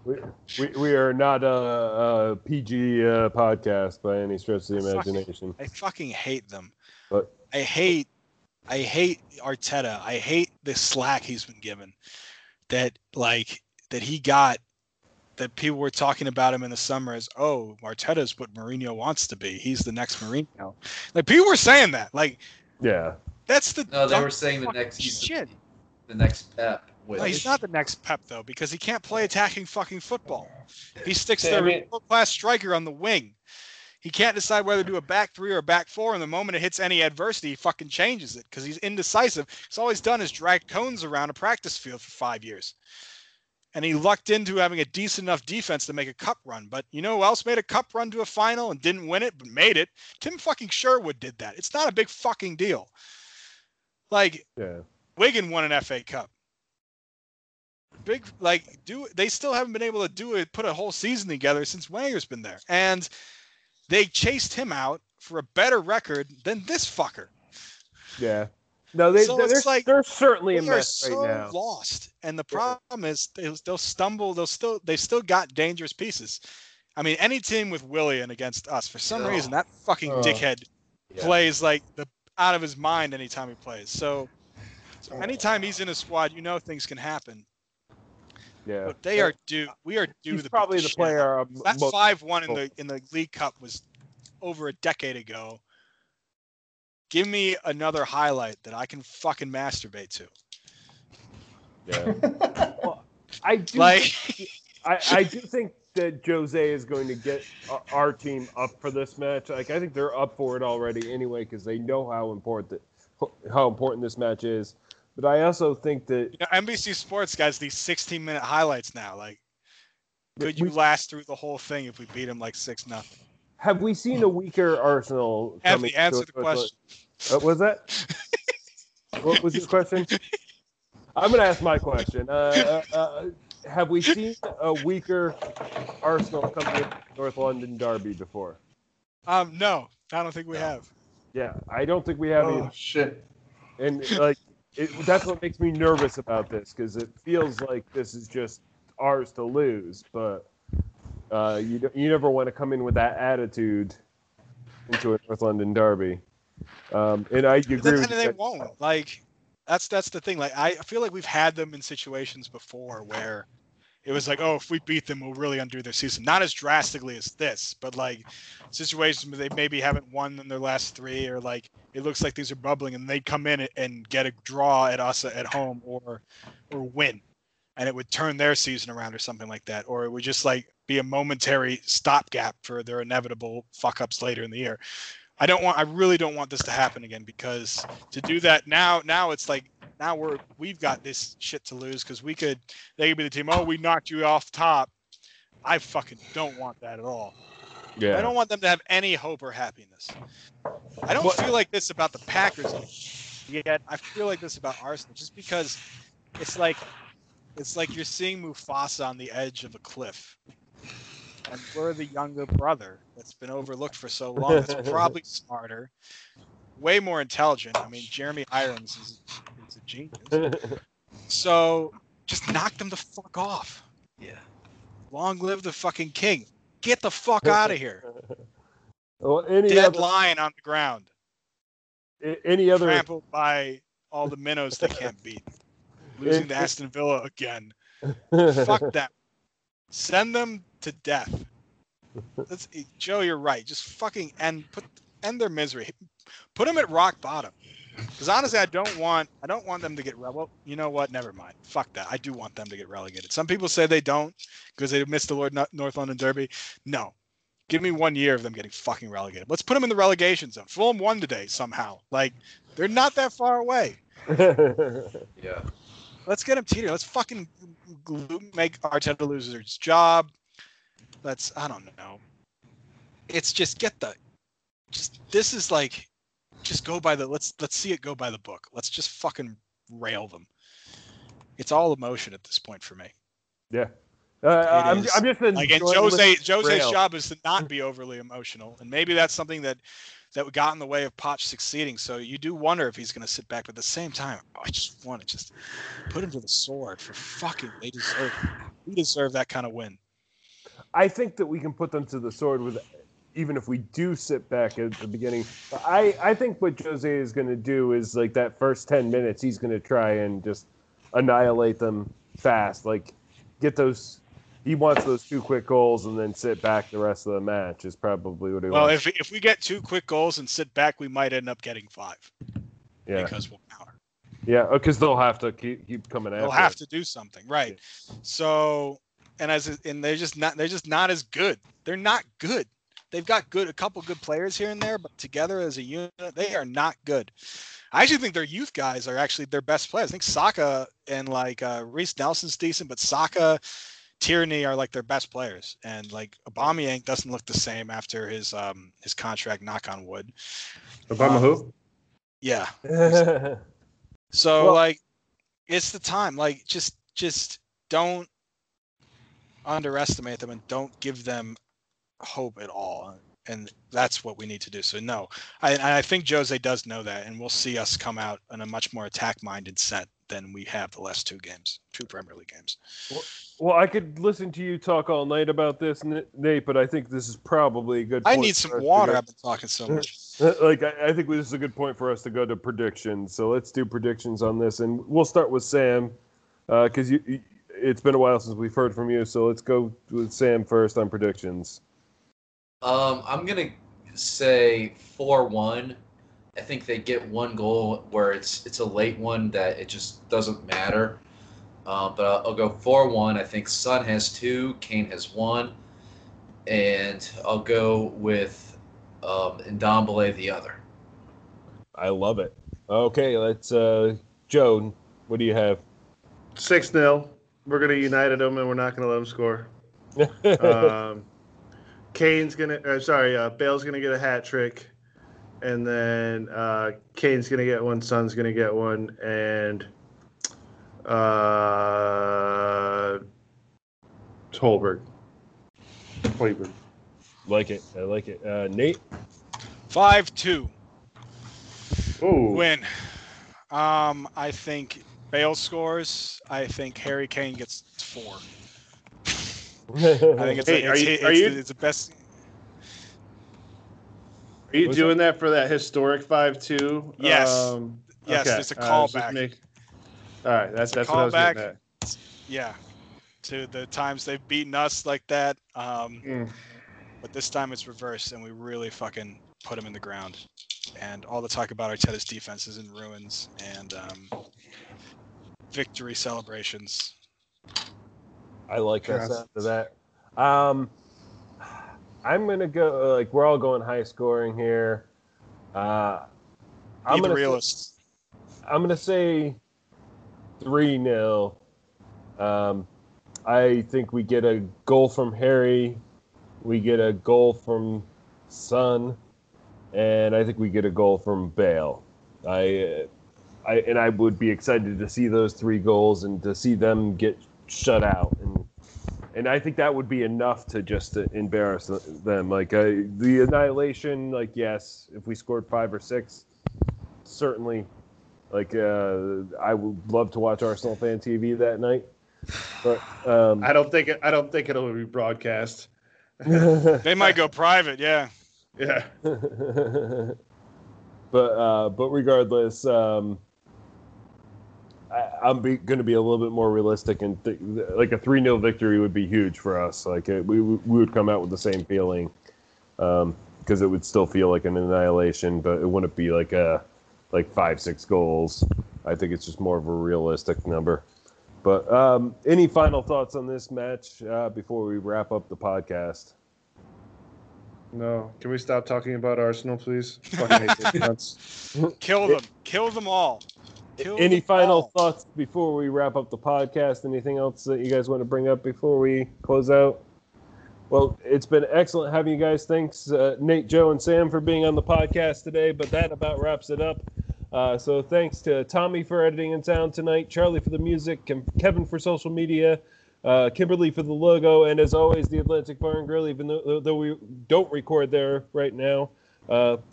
We are not a PG podcast by any stretch of the imagination. I fucking hate them. But I hate Arteta. I hate the slack he's been given. That he got, that people were talking about him in the summer as, oh, Arteta's what Mourinho wants to be. He's the next Mourinho. Like people were saying that. Like, yeah, that's the no. They were saying the next shit. The next Pep. No, he's not the next Pep though, because he can't play attacking fucking football. He sticks there with a world-class striker on the wing. He can't decide whether to do a back three or a back four, and the moment it hits any adversity, he fucking changes it because he's indecisive. He's always done is drag cones around a practice field for 5 years. And he lucked into having a decent enough defense to make a cup run. But you know who else made a cup run to a final and didn't win it, but made it? Tim fucking Sherwood did that. It's not a big fucking deal. Like, Wigan won an FA Cup. Big, like, they still haven't been able to do it, put a whole season together since Wenger's been there. And they chased him out for a better record than this fucker. Yeah. No, they're certainly in mess right now. They're so lost. And the problem is they'll stumble. They've still got dangerous pieces. I mean, any team with Willian against us, for some reason, that fucking dickhead plays like out of his mind anytime he plays. So anytime he's in a squad, you know things can happen. Yeah, but they are due. We are due. He's probably the player. That 5-1 in the League Cup was over a decade ago. Give me another highlight that I can fucking masturbate to. Yeah, well, I do. Like, I do think that Jose is going to get our team up for this match. Like, I think they're up for it already anyway because they know how important this match is. But I also think that NBC Sports guys, these 16-minute highlights now. Like, could you last through the whole thing if we beat them like 6-0? Have we seen a weaker Arsenal? Have we answered the question? What was that? What was your question? I'm going to ask my question. Have we seen a weaker Arsenal come to North London Derby before? No, I don't think we have. Yeah, I don't think we have either. Oh, shit. And, like, that's what makes me nervous about this because it feels like this is just ours to lose, but you never want to come in with that attitude into a North London derby. And I agree with you. They won't. Like, that's the thing. Like, I feel like we've had them in situations before where it was like, oh, if we beat them, we'll really undo their season. Not as drastically as this, but like situations where they maybe haven't won in their last three, or like it looks like these are bubbling, and they come in and get a draw at us at home or win, and it would turn their season around or something like that, or it would just like be a momentary stopgap for their inevitable fuck ups later in the year. I really don't want this to happen again because to do that now it's like. Now we've got this shit to lose because they could be the team. Oh, we knocked you off top. I fucking don't want that at all. Yeah. I don't want them to have any hope or happiness. I don't feel like this about the Packers yet. I feel like this about Arsenal just because it's like you're seeing Mufasa on the edge of a cliff. And we're the younger brother that's been overlooked for so long. That's probably smarter, way more intelligent. I mean, Jeremy Irons is a genius. So just knock them the fuck off. Yeah. Long live the fucking king. Get the fuck out of here. Well, lion on the ground. Trampled by all the minnows they can't beat. Losing to Aston Villa again. Fuck that. Send them to death. Joe, you're right. Just fucking end their misery. Put them at rock bottom. Because honestly, I don't want them to get relegated. You know what? Never mind. Fuck that. I do want them to get relegated. Some people say they don't because they missed the North London Derby. No. Give me 1 year of them getting fucking relegated. Let's put them in the relegation zone. Fulham won today somehow. Like, they're not that far away. Yeah. Let's get them teeter. Let's fucking make Arteta lose his job. I don't know. It's just this is like, just go by let's see it go by the book. Let's just fucking rail them. It's all emotion at this point for me. Yeah. I'm just like, Jose's job is to not be overly emotional. And maybe that's something that got in the way of Poch succeeding. So you do wonder if he's going to sit back. But at the same time, I just want to just put him to the sword for fucking we deserve that kind of win. I think that we can put them to the sword with even if we do sit back at the beginning. I think what Jose is going to do is like that first 10 minutes, he's going to try and just annihilate them fast. Like get those. He wants those 2 quick goals and then sit back the rest of the match is probably what he wants. Well, if we get 2 quick goals and sit back, we might end up getting 5. Yeah. Because we'll counter. Yeah, because they'll have to keep coming at it. They'll have to do something, right? Yeah. So, and they're just not as good. They're not good. They've got a couple good players here and there, but together as a unit, they are not good. I actually think their youth guys are actually their best players. I think Saka and Reece Nelson's decent, but Saka, Tierney are like their best players, and like Aubameyang doesn't look the same after his contract. Knock on wood. Obama who? Yeah. So it's the time. Like just don't underestimate them and don't give them hope at all. And that's what we need to do. So no, I think Jose does know that, and we'll see us come out in a much more attack-minded set than we have the last 2 games, 2 Premier League games. Well, I could listen to you talk all night about this, Nate, but I think this is probably a good point. I need some water. I've been talking so much. I think this is a good point for us to go to predictions. So let's do predictions on this, and we'll start with Sam because it's been a while since we've heard from you. So let's go with Sam first on predictions. I'm gonna say 4-1. I think they get 1 goal where it's a late one that it just doesn't matter. But I'll go 4-1. I think Son has 2, Kane has 1, and I'll go with Ndombele the other. I love it. Okay, let's Joe, what do you have? 6-0. We're gonna unite them and we're not gonna let them score. Bale's gonna get a hat trick. And then Kane's going to get 1, Son's going to get 1, and Holberg. Like it. I like it. Nate? 5-2. Win. I think Bale scores. I think Harry Kane gets 4. I think it's the best... Are you doing that for that historic 5-2? Yes. Yes, okay. It's a callback. All right, that's what I was getting at. Yeah, to the times they've beaten us like that. But this time it's reversed, and we really fucking put them in the ground. And all the talk about Arteta's defense is in ruins and victory celebrations. I like that sound to that. I'm going to go, we're all going high scoring here. I'm going to say 3-0. I think we get a goal from Harry. We get a goal from Son. And I think we get a goal from Bale. I would be excited to see those three goals and to see them get shut out. And I think that would be enough to just embarrass them. Like the annihilation, like, yes, if we scored 5 or 6, certainly. Like I would love to watch Arsenal fan TV that night. But I don't think it'll be broadcast. They might go private, yeah. Yeah. But regardless, I'm going to be a little bit more realistic, and like a 3-0 victory would be huge for us. Like we would come out with the same feeling, because it would still feel like an annihilation, but it wouldn't be like a 5-6 goals. I think it's just more of a realistic number. But any final thoughts on this match before we wrap up the podcast? No. Can we stop talking about Arsenal, please? Fucking hate this. Kill them. Kill them all. Any final thoughts before we wrap up the podcast? Anything else that you guys want to bring up before we close out? Well, it's been excellent having you guys. Thanks, Nate, Joe, and Sam for being on the podcast today. But that about wraps it up. So thanks to Tommy for editing and sound tonight, Charlie for the music, Kevin for social media, Kimberly for the logo, and as always, the Atlantic Bar and Grill, even though we don't record there right now,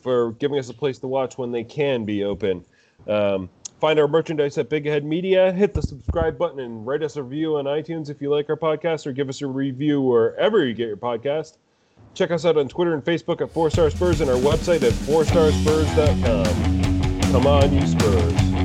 for giving us a place to watch when they can be open. Find our merchandise at Big Head Media. Hit the subscribe button and write us a review on iTunes if you like our podcast, or give us a review wherever you get your podcast. Check us out on Twitter and Facebook at 4 Star Spurs, and our website at 4starspurs.com. Come on, you Spurs.